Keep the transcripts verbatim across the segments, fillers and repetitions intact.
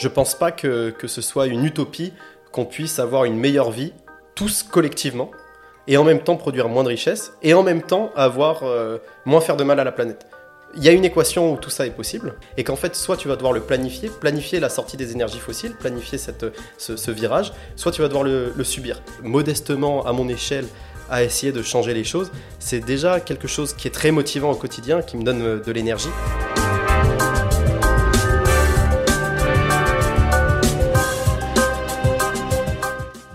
Je pense pas que, que ce soit une utopie qu'on puisse avoir une meilleure vie, tous collectivement, et en même temps produire moins de richesses, et en même temps avoir euh, moins faire de mal à la planète. Il y a une équation où tout ça est possible, et qu'en fait, soit tu vas devoir le planifier, planifier la sortie des énergies fossiles, planifier cette, ce, ce virage, soit tu vas devoir le, le subir. Modestement, à mon échelle, à essayer de changer les choses, c'est déjà quelque chose qui est très motivant au quotidien, qui me donne de l'énergie.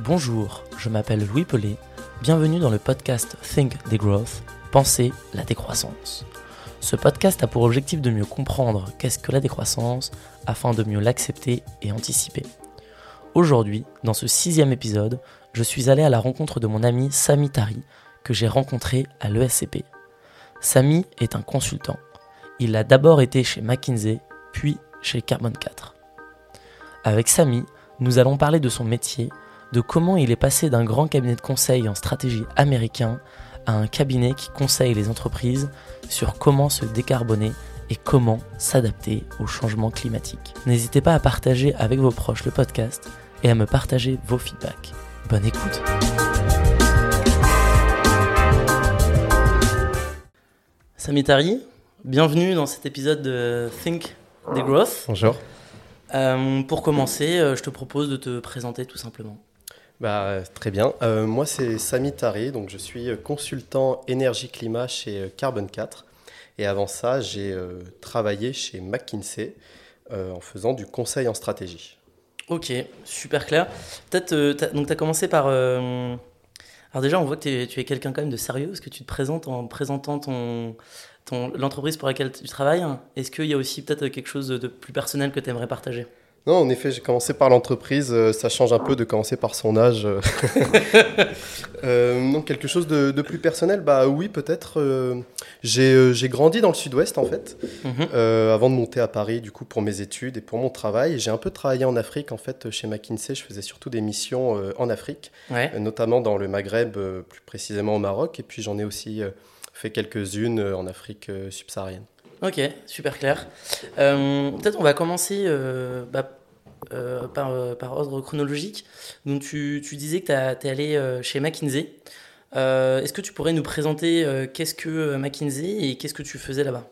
Bonjour, je m'appelle Louis Pelé, bienvenue dans le podcast Think Degrowth, penser la décroissance. Ce podcast a pour objectif de mieux comprendre qu'est-ce que la décroissance, afin de mieux l'accepter et anticiper. Aujourd'hui, dans ce sixième épisode, je suis allé à la rencontre de mon ami Sami Tahri, que j'ai rencontré à l'E S C P. Sami est un consultant. Il a d'abord été chez McKinsey, puis chez Carbone quatre. Avec Sami, nous allons parler de son métier, de comment il est passé d'un grand cabinet de conseil en stratégie américain à un cabinet qui conseille les entreprises sur comment se décarboner et comment s'adapter au changement climatique. N'hésitez pas à partager avec vos proches le podcast et à me partager vos feedbacks. Bonne écoute. Sami Tahri, bienvenue dans cet épisode de Think Degrowth. Bonjour. Euh, pour commencer, je te propose de te présenter tout simplement. Bah, très bien. Euh, moi, c'est Sami Tahri, donc je suis consultant énergie-climat chez Carbone quatre. Et avant ça, j'ai euh, travaillé chez McKinsey euh, en faisant du conseil en stratégie. Ok, super clair. Peut-être, euh, t'as, donc tu as commencé par... Euh... Alors déjà, on voit que t'es, tu es quelqu'un quand même de sérieux, parce que tu te présentes en présentant ton, ton, l'entreprise pour laquelle tu travailles. Est-ce qu'il y a aussi peut-être quelque chose de plus personnel que tu aimerais partager ? Non, en effet, j'ai commencé par l'entreprise. Ça change un peu de commencer par son âge. euh, non, quelque chose de, de plus personnel. Bah oui, peut-être. Euh, j'ai, j'ai grandi dans le Sud-Ouest, en fait, mm-hmm. euh, avant de monter à Paris, du coup, pour mes études et pour mon travail. J'ai un peu travaillé en Afrique, en fait, chez McKinsey. Je faisais surtout des missions euh, en Afrique, ouais. euh, notamment dans le Maghreb, euh, plus précisément au Maroc. Et puis, j'en ai aussi euh, fait quelques-unes euh, en Afrique euh, subsaharienne. Ok, super clair. Euh, peut-être on va commencer euh, bah, euh, par, euh, par ordre chronologique. Donc tu, tu disais que tu es allé euh, chez McKinsey. Euh, est-ce que tu pourrais nous présenter euh, qu'est-ce que McKinsey et qu'est-ce que tu faisais là-bas ?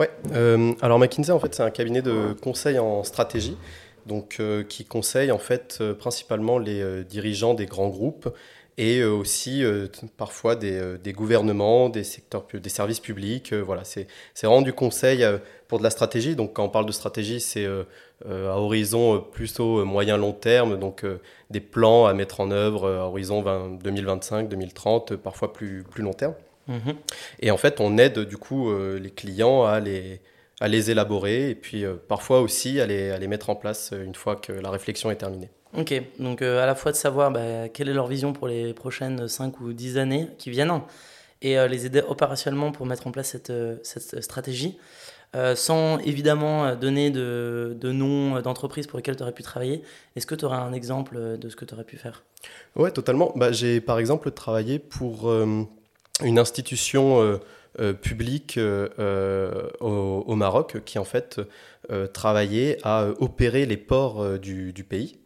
Ouais. Euh, alors McKinsey, en fait, c'est un cabinet de conseil en stratégie, donc euh, qui conseille en fait euh, principalement les euh, dirigeants des grands groupes. Et aussi euh, parfois des, euh, des gouvernements, des secteurs, des services publics. Euh, voilà, c'est, c'est vraiment du conseil euh, pour de la stratégie. Donc quand on parle de stratégie, c'est euh, euh, à horizon euh, plutôt moyen-long terme, donc euh, des plans à mettre en œuvre euh, à horizon vingt, deux mille vingt-cinq, deux mille trente, euh, parfois plus, plus long terme. Mm-hmm. Et en fait, on aide du coup euh, les clients à les, à les élaborer et puis euh, parfois aussi à les, à les mettre en place euh, une fois que la réflexion est terminée. Ok, donc euh, à la fois de savoir bah, quelle est leur vision pour les prochaines cinq ou dix années qui viennent et euh, les aider opérationnellement pour mettre en place cette, euh, cette stratégie euh, sans évidemment donner de, de nom d'entreprise pour lesquelles tu aurais pu travailler. Est-ce que tu aurais un exemple de ce que tu aurais pu faire ? Ouais, totalement. Bah, j'ai par exemple travaillé pour euh, une institution euh, euh, publique euh, au, au Maroc qui en fait euh, travaillait à opérer les ports euh, du, du pays.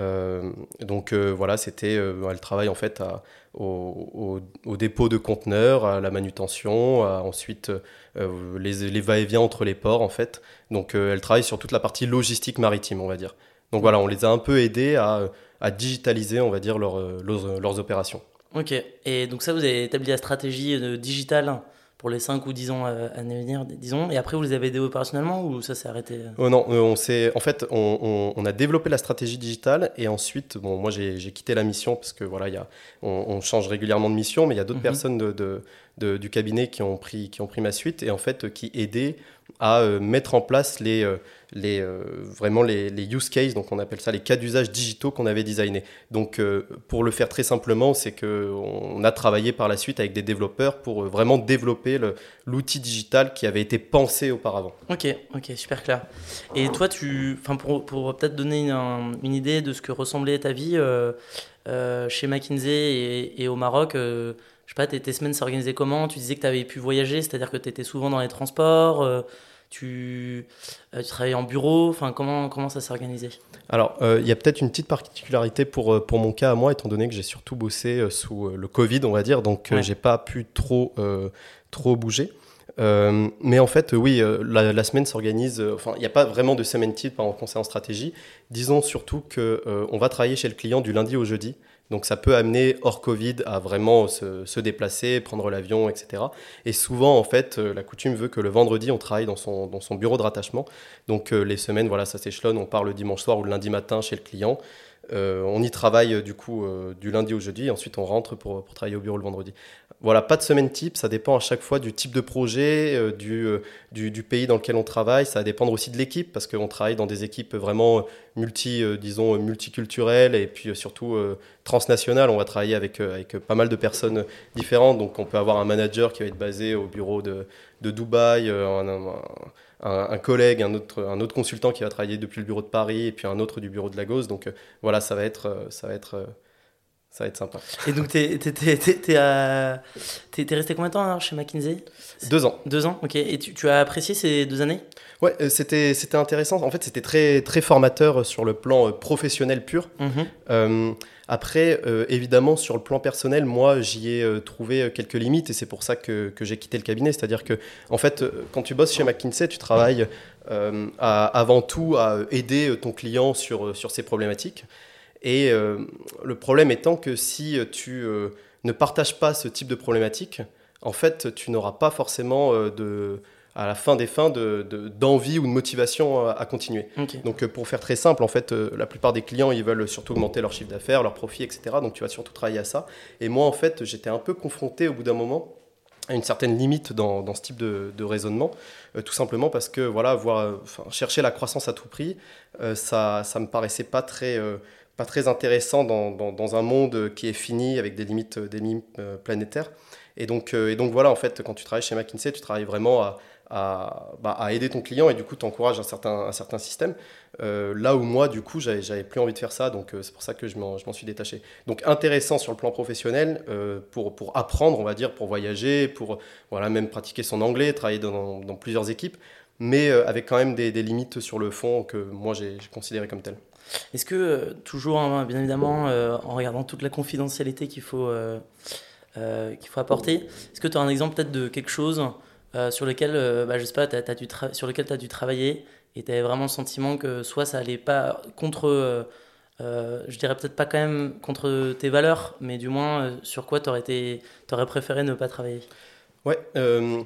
Euh, donc euh, voilà, c'était euh, elle travaille en fait à, au, au, au dépôt de conteneurs, à la manutention, à ensuite euh, les, les va-et-vient entre les ports en fait. Donc euh, elle travaille sur toute la partie logistique maritime, on va dire. Donc voilà, on les a un peu aidés à, à digitaliser, on va dire, leur, leurs, leurs opérations. Ok, et donc ça vous avez établi la stratégie digitale pour les cinq ou dix ans à venir, disons. Et après, vous les avez aidés opérationnellement ou ça s'est arrêté ? Oh non, on s'est, en fait, on, on, on a développé la stratégie digitale et ensuite, bon, moi, j'ai, j'ai quitté la mission parce que voilà, y a, on, on change régulièrement de mission, mais il y a d'autres mm-hmm. personnes de, de, de, du cabinet qui ont, pris, qui ont pris ma suite et en fait, qui aidaient à euh, mettre en place les, euh, les, euh, vraiment les, les use cases, donc on appelle ça les cas d'usage digitaux qu'on avait designés. Donc, euh, pour le faire très simplement, c'est qu'on a travaillé par la suite avec des développeurs pour euh, vraiment développer le, l'outil digital qui avait été pensé auparavant. Ok, ok, super clair. Et toi, tu, pour, pour peut-être donner une, une idée de ce que ressemblait ta vie euh, euh, chez McKinsey et, et au Maroc, euh, je sais pas, tes, tes semaines s'organisaient comment ? Tu disais que tu avais pu voyager, c'est-à-dire que tu étais souvent dans les transports euh, Tu, tu travailles en bureau, enfin, comment, comment ça s'est organisé ? Alors, il euh, y a peut-être une petite particularité pour, pour mon cas à moi, étant donné que j'ai surtout bossé euh, sous euh, le Covid, on va dire, donc ouais. euh, j'ai pas pu trop, euh, trop bouger. Euh, mais en fait, oui, euh, la, la semaine s'organise, euh, enfin, il n'y a pas vraiment de semaine type en conseil en stratégie. Disons surtout qu'on euh, va travailler chez le client du lundi au jeudi. Donc ça peut amener hors Covid à vraiment se, se déplacer, prendre l'avion, et cetera. Et souvent, en fait, la coutume veut que le vendredi, on travaille dans son, dans son bureau de rattachement. Donc euh, les semaines, voilà, ça s'échelonne, on part le dimanche soir ou le lundi matin chez le client. Euh, on y travaille du coup euh, du lundi au jeudi, et ensuite on rentre pour, pour travailler au bureau le vendredi. Voilà, pas de semaine type, ça dépend à chaque fois du type de projet, euh, du, euh, du, du pays dans lequel on travaille. Ça va dépendre aussi de l'équipe, parce qu'on travaille dans des équipes vraiment multi, euh, disons, multiculturelles, et puis euh, surtout euh, transnationales. On va travailler avec, euh, avec pas mal de personnes différentes, donc on peut avoir un manager qui va être basé au bureau de, de Dubaï, euh, un, un, un, un collègue, un autre, un autre consultant qui va travailler depuis le bureau de Paris, et puis un autre du bureau de Lagos, donc euh, voilà, ça va être... Euh, ça va être euh, Ça va être sympa. Et donc, t'es, t'es, t'es, t'es, t'es, à... t'es, t'es resté combien de temps alors, chez McKinsey ? C'est... Deux ans. Deux ans, ok. Et tu, tu as apprécié ces deux années ? Ouais, euh, c'était, c'était intéressant. En fait, c'était très, très formateur sur le plan euh, professionnel pur. Mm-hmm. Euh, après, euh, évidemment, sur le plan personnel, moi, j'y ai euh, trouvé quelques limites, et c'est pour ça que, que j'ai quitté le cabinet. C'est-à-dire que, en fait, quand tu bosses chez McKinsey, tu travailles euh, à, avant tout à aider ton client sur, sur ses problématiques. Et euh, le problème étant que si tu euh, ne partages pas ce type de problématique, en fait, tu n'auras pas forcément, euh, de, à la fin des fins, de, de, d'envie ou de motivation à, à continuer. Okay. Donc, euh, pour faire très simple, en fait, euh, la plupart des clients, ils veulent surtout augmenter leur chiffre d'affaires, leur profit, et cetera. Donc, tu vas surtout travailler à ça. Et moi, en fait, j'étais un peu confronté au bout d'un moment à une certaine limite dans, dans ce type de, de raisonnement, euh, tout simplement parce que, voilà, voir, enfin, chercher la croissance à tout prix, euh, ça ne me paraissait pas très... Euh, pas très intéressant dans, dans, dans un monde qui est fini avec des limites, des limites euh, planétaires. Et donc, euh, et donc voilà, en fait, quand tu travailles chez McKinsey, tu travailles vraiment à, à, bah, à aider ton client, et du coup, tu encourages un certain, un certain système. Euh, là où moi, du coup, j'avais, j'avais plus envie de faire ça, donc euh, c'est pour ça que je m'en, je m'en suis détaché. Donc intéressant sur le plan professionnel, euh, pour, pour apprendre, on va dire, pour voyager, pour voilà, même pratiquer son anglais, travailler dans, dans plusieurs équipes, mais euh, avec quand même des, des limites sur le fond que moi, j'ai, j'ai considéré comme telles. Est-ce que, toujours, hein, bien évidemment, euh, en regardant toute la confidentialité qu'il faut, euh, euh, qu'il faut apporter, est-ce que tu as un exemple peut-être de quelque chose euh, sur lequel euh, bah, je sais pas, t'as, t'as dû tra- sur lequel tu as dû travailler et tu avais vraiment le sentiment que soit ça n'allait pas contre, euh, euh, je dirais peut-être pas quand même contre tes valeurs, mais du moins euh, sur quoi tu aurais été, tu aurais préféré ne pas travailler ? Ouais. Euh...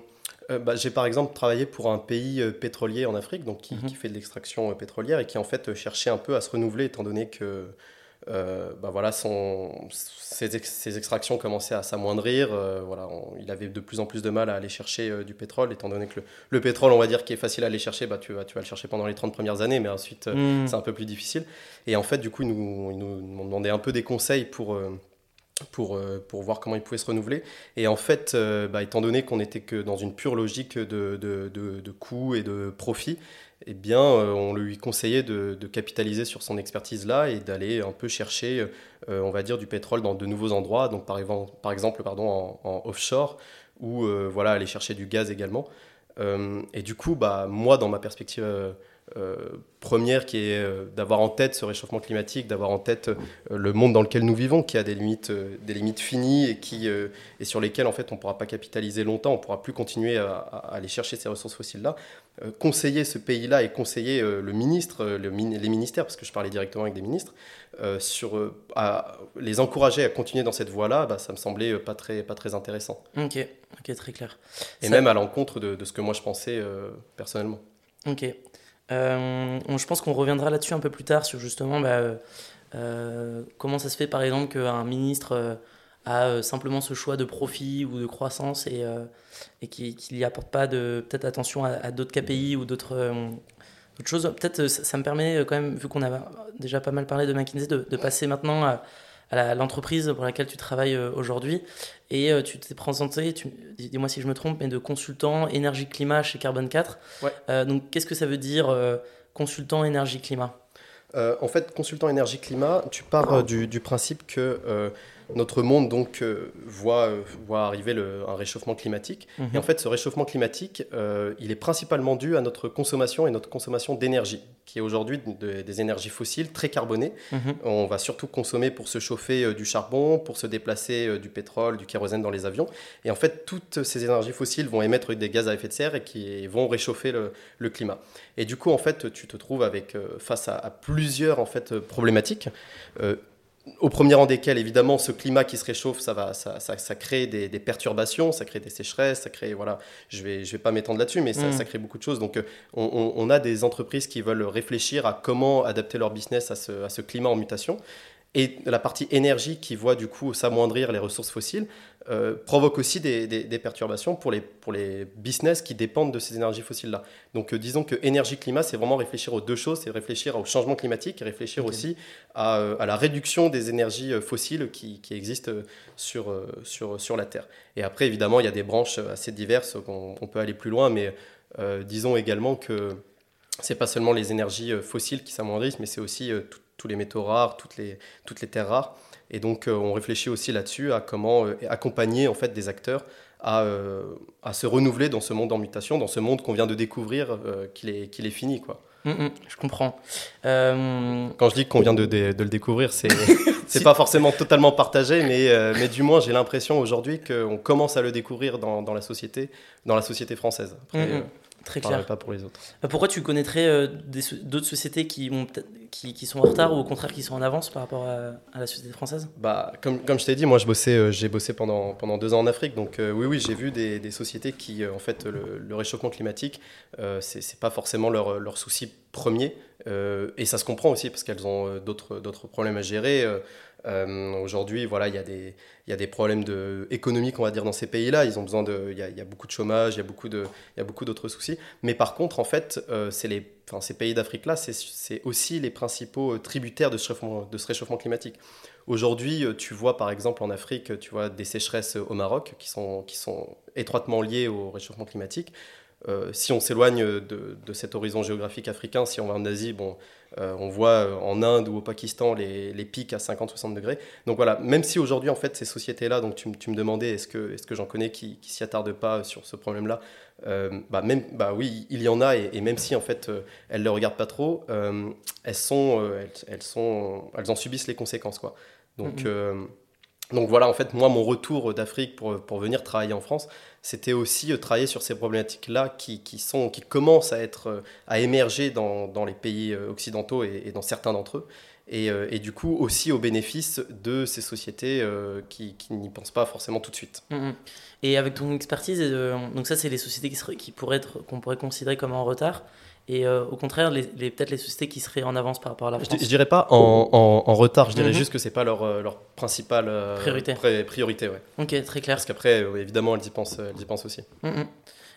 Euh, bah, j'ai par exemple travaillé pour un pays euh, pétrolier en Afrique, donc qui, mmh. qui fait de l'extraction euh, pétrolière, et qui en fait euh, cherchait un peu à se renouveler, étant donné que euh, bah, voilà, son, ses, ex, ses extractions commençaient à s'amoindrir. Euh, voilà, on, il avait de plus en plus de mal à aller chercher euh, du pétrole, étant donné que le, le pétrole, on va dire, qui est facile à aller chercher, bah, tu, vas, tu vas le chercher pendant les trente premières années, mais ensuite euh, mmh. c'est un peu plus difficile. Et en fait, du coup, ils nous, ils nous demandaient un peu des conseils pour... Euh, Pour, pour voir comment ils pouvaient se renouveler. Et en fait, euh, bah, étant donné qu'on n'était que dans une pure logique de, de, de, de coûts et de profit, eh bien, euh, on lui conseillait de, de capitaliser sur son expertise-là et d'aller un peu chercher, euh, on va dire, du pétrole dans de nouveaux endroits, donc par, par exemple pardon, en, en offshore, ou euh, voilà, aller chercher du gaz également. Euh, et du coup, bah, moi, dans ma perspective... Euh, Euh, première qui est euh, d'avoir en tête ce réchauffement climatique, d'avoir en tête euh, le monde dans lequel nous vivons, qui a des limites, euh, des limites finies, et, qui, euh, et sur lesquelles en fait, on ne pourra pas capitaliser longtemps, on ne pourra plus continuer à, à aller chercher ces ressources fossiles-là. Euh, conseiller ce pays-là et conseiller euh, le ministre, euh, le min- les ministères, parce que je parlais directement avec des ministres, euh, sur, euh, à les encourager à continuer dans cette voie-là, bah, ça me semblait pas très, pas très intéressant. Ok, ok, très clair. Et ça... même à l'encontre de, de ce que moi je pensais euh, personnellement. Ok. Euh, on, je pense qu'on reviendra là-dessus un peu plus tard sur justement bah, euh, comment ça se fait par exemple qu'un ministre euh, a euh, simplement ce choix de profit ou de croissance et, euh, et qu'il n'y apporte pas de, peut-être attention à, à d'autres K P I ou d'autres, euh, d'autres choses. Peut-être ça, ça me permet quand même, vu qu'on a déjà pas mal parlé de McKinsey, de, de passer maintenant à, à, la, à l'entreprise pour laquelle tu travailles aujourd'hui. Et euh, tu t'es présenté, tu, dis-moi si je me trompe, mais de consultant énergie-climat chez Carbone quatre. Ouais. Euh, donc, qu'est-ce que ça veut dire euh, consultant énergie-climat ? euh, En fait, consultant énergie-climat, tu pars euh, du, du principe que euh, notre monde donc euh, voit, euh, voit arriver le, un réchauffement climatique. Mmh. Et en fait, ce réchauffement climatique, euh, il est principalement dû à notre consommation et notre consommation d'énergie, qui est aujourd'hui de, des énergies fossiles très carbonées. Mmh. On va surtout consommer pour se chauffer euh, du charbon, pour se déplacer euh, du pétrole, du kérosène dans les avions. Et en fait, toutes ces énergies fossiles vont émettre des gaz à effet de serre et qui vont réchauffer le, le climat. Et du coup, en fait, tu te trouves avec, euh, face à, à plusieurs en fait, problématiques. Euh, Au premier rang desquels, évidemment, ce climat qui se réchauffe, ça, va, ça, ça, ça crée des, des perturbations, ça crée des sécheresses, ça crée, voilà, je ne vais, je vais pas m'étendre là-dessus, mais ça, mmh. ça crée beaucoup de choses. Donc, on, on a des entreprises qui veulent réfléchir à comment adapter leur business à ce, à ce climat en mutation. Et la partie énergie qui voit du coup s'amoindrir les ressources fossiles euh, provoque aussi des, des, des perturbations pour les, pour les business qui dépendent de ces énergies fossiles-là. Donc euh, disons que énergie-climat, c'est vraiment réfléchir aux deux choses, c'est réfléchir au changement climatique et réfléchir okay. aussi à, euh, à la réduction des énergies fossiles qui, qui existent sur, euh, sur, sur la Terre. Et après, évidemment, il y a des branches assez diverses, on, on peut aller plus loin, mais euh, disons également que ce n'est pas seulement les énergies fossiles qui s'amoindrissent, mais c'est aussi euh, tout tous les métaux rares, toutes les, toutes les terres rares. Et donc, euh, on réfléchit aussi là-dessus à comment euh, accompagner en fait, des acteurs à, euh, à se renouveler dans ce monde en mutation, dans ce monde qu'on vient de découvrir euh, qu'il est, qu'il est fini, quoi. Mmh, je comprends. Euh... Quand je dis qu'on vient de, de, de le découvrir, c'est, c'est pas forcément totalement partagé, mais, euh, mais du moins, j'ai l'impression aujourd'hui qu'on commence à le découvrir dans, dans, la, société, dans la société française. Après, mmh. euh, Très clair. Pas pour les autres. Pourquoi tu connaîtrais euh, des, d'autres sociétés qui, ont, qui, qui sont en retard ou au contraire qui sont en avance par rapport à, à la société française ? Bah, comme, comme je t'ai dit, moi je bossais, euh, j'ai bossé pendant, pendant deux ans en Afrique. Donc euh, oui, oui, j'ai vu des, des sociétés qui, euh, en fait, le, le réchauffement climatique, euh, c'est, c'est pas forcément leur, leur souci premier. Euh, et ça se comprend aussi parce qu'elles ont euh, d'autres, d'autres problèmes à gérer. Euh, Euh, aujourd'hui, voilà, il y a des, il y a des problèmes de, économiques, on va dire, dans ces pays-là. Ils ont besoin de, il y a, il y a beaucoup de chômage, il y a beaucoup de, il y a beaucoup d'autres soucis. Mais par contre, en fait, euh, c'est les, enfin, ces pays d'Afrique-là, c'est, c'est aussi les principaux tributaires de ce réchauffement, de ce réchauffement climatique. Aujourd'hui, tu vois, par exemple, en Afrique, tu vois des sécheresses au Maroc qui sont, qui sont étroitement liées au réchauffement climatique. Euh, si on s'éloigne de, de cet horizon géographique africain, si on va en Asie, bon, euh, on voit en Inde ou au Pakistan les, les pics à cinquante soixante degrés. Donc voilà, même si aujourd'hui, en fait, ces sociétés-là, donc tu, tu me demandais est-ce que, est-ce que j'en connais qui ne s'y attardent pas sur ce problème-là, euh, bah, même, bah oui, il y en a, et, et même si, en fait, euh, elles ne le regardent pas trop, euh, elles, sont, euh, elles, elles, sont, elles en subissent les conséquences, quoi. Donc... Mmh. Euh, Donc voilà, en fait, moi, mon retour d'Afrique pour, pour venir travailler en France, c'était aussi travailler sur ces problématiques-là qui, qui, sont, qui commencent à, être, à émerger dans, dans les pays occidentaux et, et dans certains d'entre eux. Et, et du coup, aussi au bénéfice de ces sociétés qui, qui n'y pensent pas forcément tout de suite. Mmh. Et avec ton expertise, donc ça, c'est les sociétés qui seraient, qui pourraient être, qu'on pourrait considérer comme en retard. Et euh, au contraire, les, les, peut-être les sociétés qui seraient en avance par rapport à la France. Je, je dirais pas en, en, en retard, je dirais mm-hmm. juste que c'est pas leur, leur principale euh, priorité. Pré- priorité ouais. Ok, très clair. Parce qu'après, euh, évidemment, elles y pensent, elles y pensent aussi. Mm-hmm.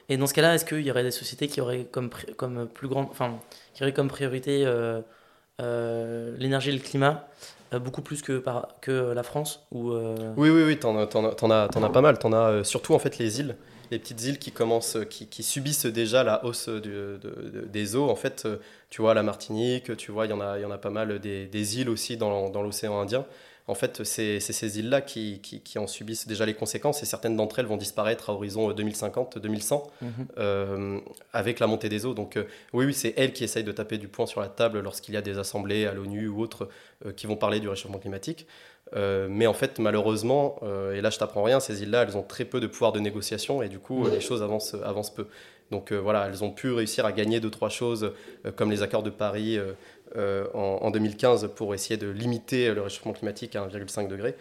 Et dans ce cas-là, est-ce qu'il y aurait des sociétés qui auraient comme, comme plus grande, enfin, qui auraient comme priorité euh, euh, l'énergie et le climat? Beaucoup plus que, par, que la France ou euh... Oui, oui, oui, t'en, t'en, t'en as, t'en as pas mal. T'en as euh, surtout en fait les îles, les petites îles qui, commencent, qui, qui subissent déjà la hausse du, de, de, des eaux. En fait, tu vois la Martinique, tu vois, il y, y en a pas mal des, des îles aussi dans, dans l'océan Indien. En fait, c'est, c'est ces îles-là qui, qui, qui en subissent déjà les conséquences et certaines d'entre elles vont disparaître à horizon deux mille cinquante, deux mille cent mmh. euh, avec la montée des eaux. Donc euh, oui, oui, c'est elles qui essayent de taper du poing sur la table lorsqu'il y a des assemblées à l'ONU ou autres euh, qui vont parler du réchauffement climatique. Euh, mais en fait, malheureusement, euh, et là je t'apprends rien, ces îles-là, elles ont très peu de pouvoir de négociation et du coup, mmh. les choses avancent, avancent peu. Donc euh, voilà, elles ont pu réussir à gagner deux, trois choses euh, comme les accords de Paris euh, Euh, en, en deux mille quinze pour essayer de limiter le réchauffement climatique à un virgule cinq degré.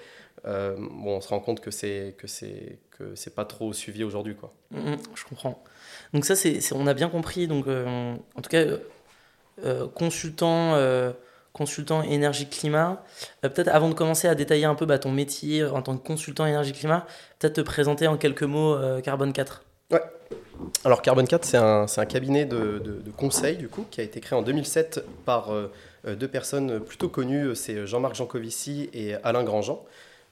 Euh, bon, on se rend compte que c'est que c'est que c'est pas trop suivi aujourd'hui, quoi. Mmh, je comprends. Donc ça, c'est, c'est on a bien compris. Donc euh, en tout cas, euh, consultant euh, consultant énergie climat. Euh, peut-être avant de commencer à détailler un peu bah, ton métier en tant que consultant énergie climat, peut-être te présenter en quelques mots euh, Carbone quatre. Ouais. Alors Carbone quatre, c'est un, c'est un cabinet de, de, de conseil du coup, qui a été créé en deux mille sept par euh, deux personnes plutôt connues, c'est Jean-Marc Jancovici et Alain Grandjean,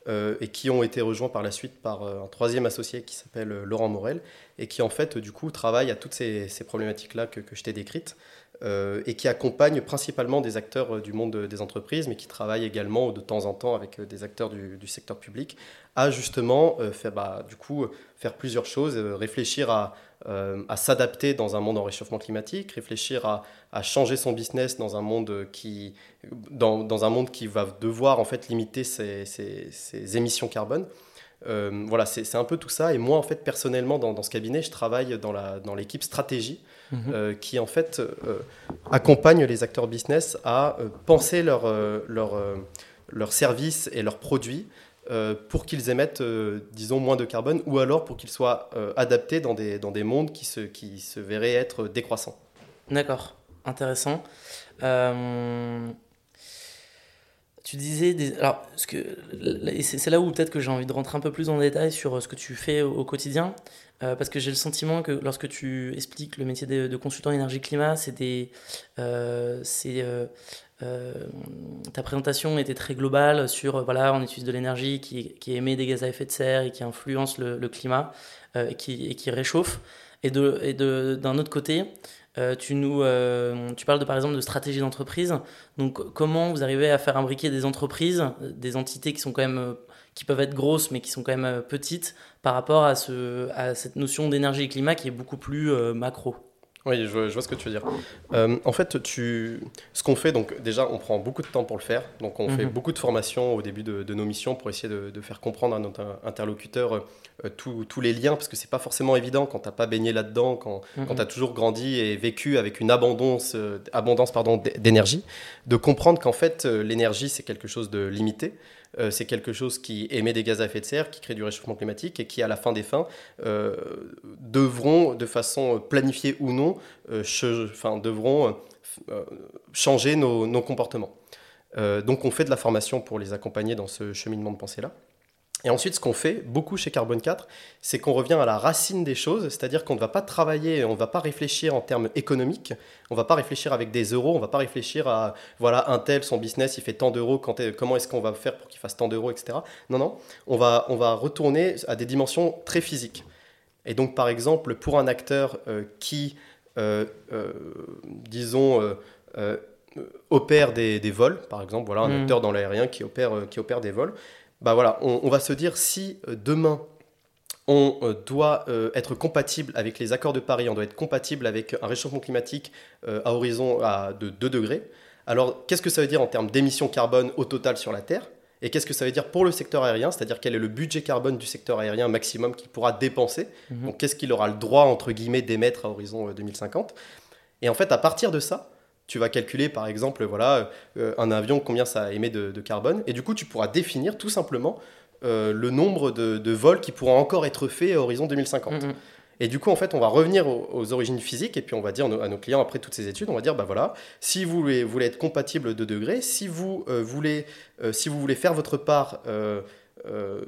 euh, et qui ont été rejoints par la suite par euh, un troisième associé qui s'appelle Laurent Morel, et qui en fait du coup travaille à toutes ces, ces problématiques-là que, que je t'ai décrites, euh, et qui accompagne principalement des acteurs du monde des entreprises, mais qui travaille également de temps en temps avec des acteurs du, du secteur public, à justement euh, faire, bah, du coup, faire plusieurs choses, euh, réfléchir à, euh, à s'adapter dans un monde en réchauffement climatique, réfléchir à, à changer son business dans un monde qui, dans, dans un monde qui va devoir en fait, limiter ses, ses, ses émissions carbone. Euh, voilà, c'est, c'est un peu tout ça. Et moi, en fait, personnellement, dans, dans ce cabinet, je travaille dans, la, dans l'équipe stratégie mmh. euh, qui, en fait, euh, accompagne les acteurs business à euh, penser leurs euh, leur, euh, leur services et leurs produits euh, pour qu'ils émettent, euh, disons, moins de carbone ou alors pour qu'ils soient euh, adaptés dans des, dans des mondes qui se, qui se verraient être décroissants. D'accord, intéressant. Euh... Tu disais, des... alors, ce que... c'est là où peut-être que j'ai envie de rentrer un peu plus en détail sur ce que tu fais au quotidien, euh, parce que j'ai le sentiment que lorsque tu expliques le métier de, de consultant énergie-climat, c'est des, euh, c'est, euh, euh, ta présentation était très globale sur, voilà, on utilise de l'énergie qui, qui émet des gaz à effet de serre et qui influence le, le climat euh, et, qui, et qui réchauffe. Et, de, et de, d'un autre côté... Euh, tu, nous, euh, tu parles de, par exemple de stratégie d'entreprise. Donc, comment vous arrivez à faire imbriquer des entreprises, des entités qui sont quand même, euh, qui peuvent être grosses mais qui sont quand même euh, petites par rapport à, ce, à cette notion d'énergie et climat qui est beaucoup plus euh, macro. Oui, je, je vois ce que tu veux dire. Euh, en fait, tu, ce qu'on fait, donc déjà, on prend beaucoup de temps pour le faire. Donc, on mm-hmm. fait beaucoup de formations au début de, de nos missions pour essayer de, de faire comprendre à notre interlocuteur euh, tous les liens, parce que c'est pas forcément évident quand t'as pas baigné là-dedans, quand, mm-hmm. quand t'as toujours grandi et vécu avec une abondance, euh, abondance pardon, d'énergie, de comprendre qu'en fait, euh, l'énergie, c'est quelque chose de limité. Euh, c'est quelque chose qui émet des gaz à effet de serre, qui crée du réchauffement climatique et qui, à la fin des fins, euh, devront, de façon planifiée ou non, euh, che- enfin, devront euh, changer nos, nos comportements. Euh, donc, on fait de la formation pour les accompagner dans ce cheminement de pensée-là. Et ensuite, ce qu'on fait beaucoup chez Carbone quatre, c'est qu'on revient à la racine des choses, c'est-à-dire qu'on ne va pas travailler, on ne va pas réfléchir en termes économiques, on ne va pas réfléchir avec des euros, on ne va pas réfléchir à, voilà, un tel, son business, il fait tant d'euros, quand comment est-ce qu'on va faire pour qu'il fasse tant d'euros, et cetera. Non, non, on va, on va retourner à des dimensions très physiques. Et donc, par exemple, pour un acteur euh, qui, euh, euh, disons... Euh, euh, opère des, des vols, par exemple, voilà, un mmh. acteur dans l'aérien qui opère, euh, qui opère des vols, bah voilà, on, on va se dire si euh, demain on euh, doit euh, être compatible avec les accords de Paris, on doit être compatible avec un réchauffement climatique euh, à horizon à, de deux degrés, alors qu'est-ce que ça veut dire en termes d'émissions carbone au total sur la Terre et qu'est-ce que ça veut dire pour le secteur aérien, c'est-à-dire quel est le budget carbone du secteur aérien maximum qu'il pourra dépenser, mmh. donc qu'est-ce qu'il aura le droit entre guillemets d'émettre à horizon euh, deux mille cinquante, et en fait à partir de ça tu vas calculer, par exemple, voilà, euh, un avion, combien ça émet de, de carbone. Et du coup, tu pourras définir tout simplement euh, le nombre de, de vols qui pourront encore être faits à horizon deux mille cinquante. Mmh. Et du coup, en fait, on va revenir aux, aux origines physiques et puis on va dire à nos, à nos clients, après toutes ces études, on va dire, bah voilà, si vous voulez, vous voulez être compatible de deux degrés, si vous, euh, voulez, euh, si vous voulez faire votre part euh, euh,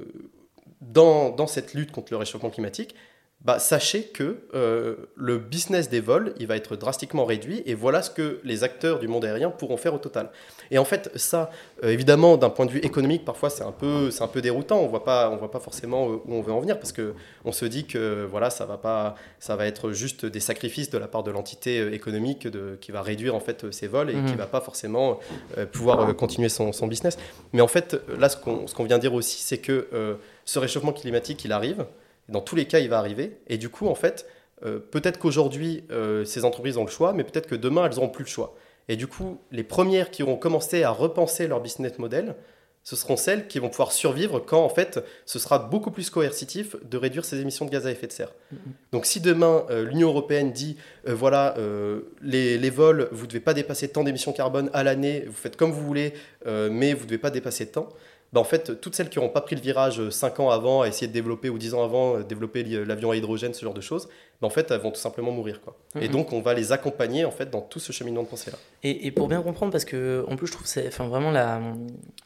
dans, dans cette lutte contre le réchauffement climatique, bah, sachez que euh, le business des vols, il va être drastiquement réduit et voilà ce que les acteurs du monde aérien pourront faire au total. Et en fait, ça, euh, évidemment, d'un point de vue économique, parfois, c'est un peu, c'est un peu déroutant. On voit pas, on voit pas forcément où on veut en venir parce qu'on se dit que voilà, ça va pas, ça va être juste des sacrifices de la part de l'entité économique de, qui va réduire en fait, ses vols et mmh. qui ne va pas forcément euh, pouvoir euh, continuer son, son business. Mais en fait, là, ce qu'on, ce qu'on vient dire aussi, c'est que euh, ce réchauffement climatique, il arrive. Dans tous les cas, il va arriver. Et du coup, en fait, euh, peut-être qu'aujourd'hui, euh, ces entreprises ont le choix, mais peut-être que demain, elles n'auront plus le choix. Et du coup, les premières qui auront commencé à repenser leur business model, ce seront celles qui vont pouvoir survivre quand, en fait, ce sera beaucoup plus coercitif de réduire ses émissions de gaz à effet de serre. Mmh. Donc, si demain, euh, l'Union européenne dit, euh, voilà, euh, les, les vols, vous ne devez pas dépasser tant d'émissions carbone à l'année, vous faites comme vous voulez, euh, mais vous ne devez pas dépasser tant. Bah en fait, toutes celles qui n'auront pas pris le virage cinq ans avant, à essayer de développer, ou dix ans avant, développer l'avion à hydrogène, ce genre de choses, bah en fait, elles vont tout simplement mourir, quoi. Mmh. Et donc, on va les accompagner, en fait, dans tout ce cheminement de pensée-là. Et, et pour bien comprendre, parce que, en plus, je trouve que c'est, enfin, vraiment, la,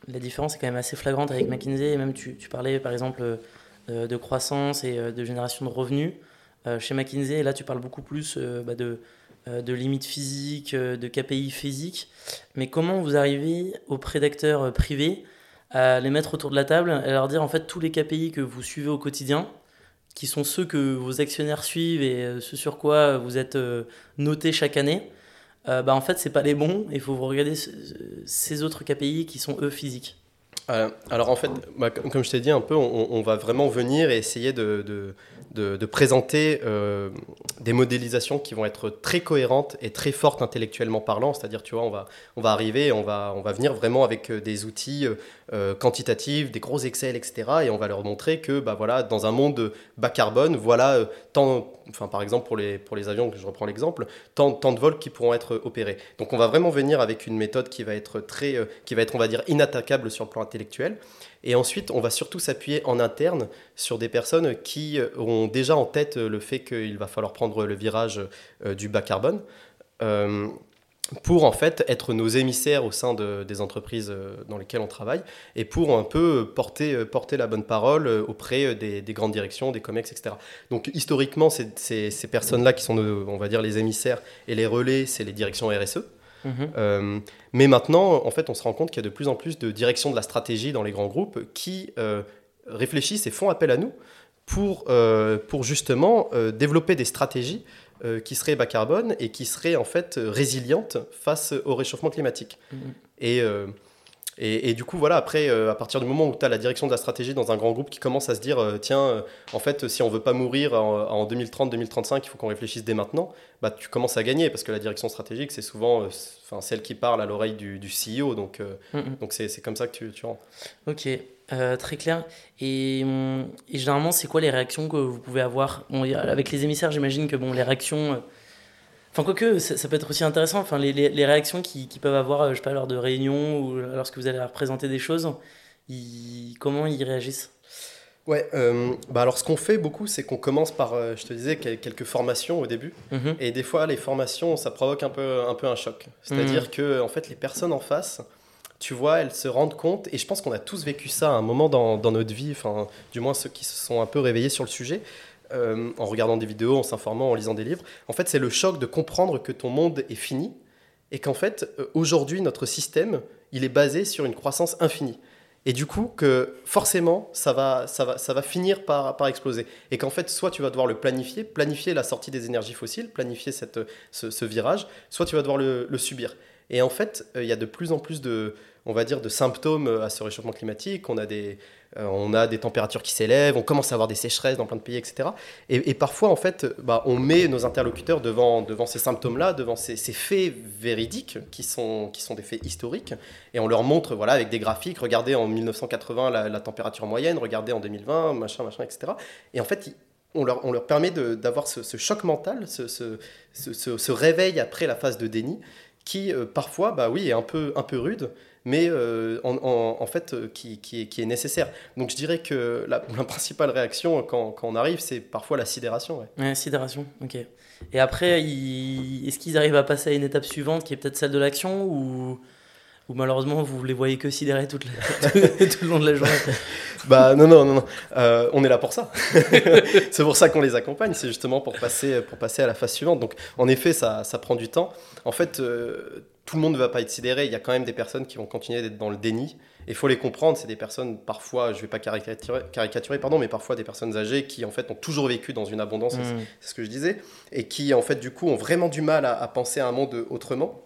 la différence est quand même assez flagrante avec McKinsey, et même, tu, tu parlais, par exemple, de, de croissance et de génération de revenus. Euh, chez McKinsey, et là, tu parles beaucoup plus euh, bah, de... de limites physiques, de K P I physiques, mais comment vous arrivez auprès d'acteurs privés à les mettre autour de la table et leur dire en fait tous les K P I que vous suivez au quotidien, qui sont ceux que vos actionnaires suivent et ce sur quoi vous êtes notés chaque année, euh, bah en fait, c'est pas les bons. Il faut vous regarder ce, ces autres K P I qui sont, eux, physiques. Euh, alors, en fait, bah, comme je t'ai dit un peu, on, on va vraiment venir et essayer de, de, de, de présenter euh, des modélisations qui vont être très cohérentes et très fortes intellectuellement parlant. C'est-à-dire, tu vois, on va, on va arriver et on va, on va venir vraiment avec des outils euh, quantitatifs, des gros Excel, et cetera. Et on va leur montrer que, bah, voilà, dans un monde bas carbone, voilà, euh, tant, enfin, par exemple, pour les, pour les avions, je reprends l'exemple, tant, tant de vols qui pourront être opérés. Donc, on va vraiment venir avec une méthode qui va être, très, euh, qui va être on va dire, inattaquable sur le plan intellectuel. Et ensuite, on va surtout s'appuyer en interne sur des personnes qui ont déjà en tête le fait qu'il va falloir prendre le virage du bas carbone euh, pour en fait être nos émissaires au sein de, des entreprises dans lesquelles on travaille et pour un peu porter, porter la bonne parole auprès des, des grandes directions, des COMEX, et cetera. Donc historiquement, c'est, c'est, ces personnes-là qui sont, nos, on va dire, les émissaires et les relais, c'est les directions R S E. Mmh. Euh, mais maintenant, en fait, on se rend compte qu'il y a de plus en plus de directions de la stratégie dans les grands groupes qui euh, réfléchissent et font appel à nous pour, euh, pour justement euh, développer des stratégies euh, qui seraient bas carbone et qui seraient en fait résilientes face au réchauffement climatique. Mmh. Et, euh, et, et du coup, voilà, après, euh, à partir du moment où tu as la direction de la stratégie dans un grand groupe qui commence à se dire euh, « Tiens, euh, en fait, si on ne veut pas mourir en, en deux mille trente, deux mille trente-cinq, il faut qu'on réfléchisse dès maintenant », bah, tu commences à gagner parce que la direction stratégique, c'est souvent euh, celle qui parle à l'oreille du, du C E O. Donc, euh, mm-hmm. donc c'est, c'est comme ça que tu, tu rentres. Ok, euh, très clair. Et, et généralement, c'est quoi les réactions que vous pouvez avoir bon, avec les émissaires, j'imagine que bon, les réactions... Enfin, euh, quoique, ça, ça peut être aussi intéressant. Enfin, les, les, les réactions qu'ils qui peuvent avoir, euh, je sais pas, lors de réunions ou lorsque vous allez leur présenter des choses, ils, comment ils réagissent? Ouais, euh, bah alors ce qu'on fait beaucoup, c'est qu'on commence par, euh, je te disais, quelques formations au début. Mmh. Et des fois, les formations, ça provoque un peu un, peu un choc. C'est-à-dire mmh. que, en fait, les personnes en face, tu vois, elles se rendent compte, et je pense qu'on a tous vécu ça à un moment dans, dans notre vie, enfin, du moins ceux qui se sont un peu réveillés sur le sujet, euh, en regardant des vidéos, en s'informant, en lisant des livres. En fait, c'est le choc de comprendre que ton monde est fini et qu'en fait, aujourd'hui, notre système, il est basé sur une croissance infinie. Et du coup, que forcément, ça va, ça va, ça va finir par, par exploser. Et qu'en fait, soit tu vas devoir le planifier, planifier la sortie des énergies fossiles, planifier cette, ce, ce virage, soit tu vas devoir le, le subir. Et en fait, il euh, y a de plus en plus de, on va dire, de symptômes à ce réchauffement climatique. On a des, euh, on a des températures qui s'élèvent, on commence à avoir des sécheresses dans plein de pays, et cetera. Et, et parfois, en fait, bah, on met nos interlocuteurs devant, devant ces symptômes-là, devant ces, ces faits véridiques qui sont, qui sont des faits historiques. Et on leur montre, voilà, avec des graphiques, regardez en dix-neuf cent quatre-vingts la, la température moyenne, regardez en deux mille vingt, machin, machin, et cetera. Et en fait, on leur, on leur permet de, d'avoir ce, ce choc mental, ce, ce, ce, ce, ce réveil après la phase de déni, qui euh, parfois, bah oui, est un peu, un peu rude, mais euh, en, en, en fait, euh, qui, qui, qui est nécessaire. Donc je dirais que la, la principale réaction quand, quand on arrive, c'est parfois la sidération. Ouais, ouais sidération, ok. Et après, ils, est-ce qu'ils arrivent à passer à une étape suivante, qui est peut-être celle de l'action, ou, ou malheureusement, vous les voyez que sidérer toute la, tout, tout le long de la journée? Bah non, non, non, non. Euh, on est là pour ça. C'est pour ça qu'on les accompagne, c'est justement pour passer, pour passer à la phase suivante. Donc en effet, ça, ça prend du temps. En fait, euh, tout le monde ne va pas être sidéré. Il y a quand même des personnes qui vont continuer d'être dans le déni. Et il faut les comprendre. C'est des personnes, parfois, je ne vais pas caricaturer, caricaturer pardon, mais parfois des personnes âgées qui, en fait, ont toujours vécu dans une abondance, mmh. c'est ce que je disais, et qui, en fait, du coup, ont vraiment du mal à, à penser à un monde autrement.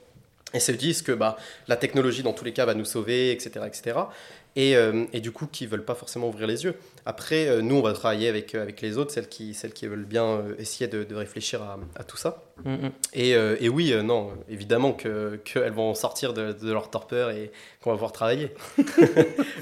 Et se disent que bah, la technologie, dans tous les cas, va nous sauver, et cetera et cetera. Et, euh, et du coup, qui ne veulent pas forcément ouvrir les yeux. Après, euh, nous, on va travailler avec, euh, avec les autres, celles qui, celles qui veulent bien euh, essayer de, de réfléchir à, à tout ça. Mm-hmm. Et, euh, et oui, euh, non, évidemment que, qu'elles vont sortir de, de leur torpeur et qu'on va pouvoir travailler.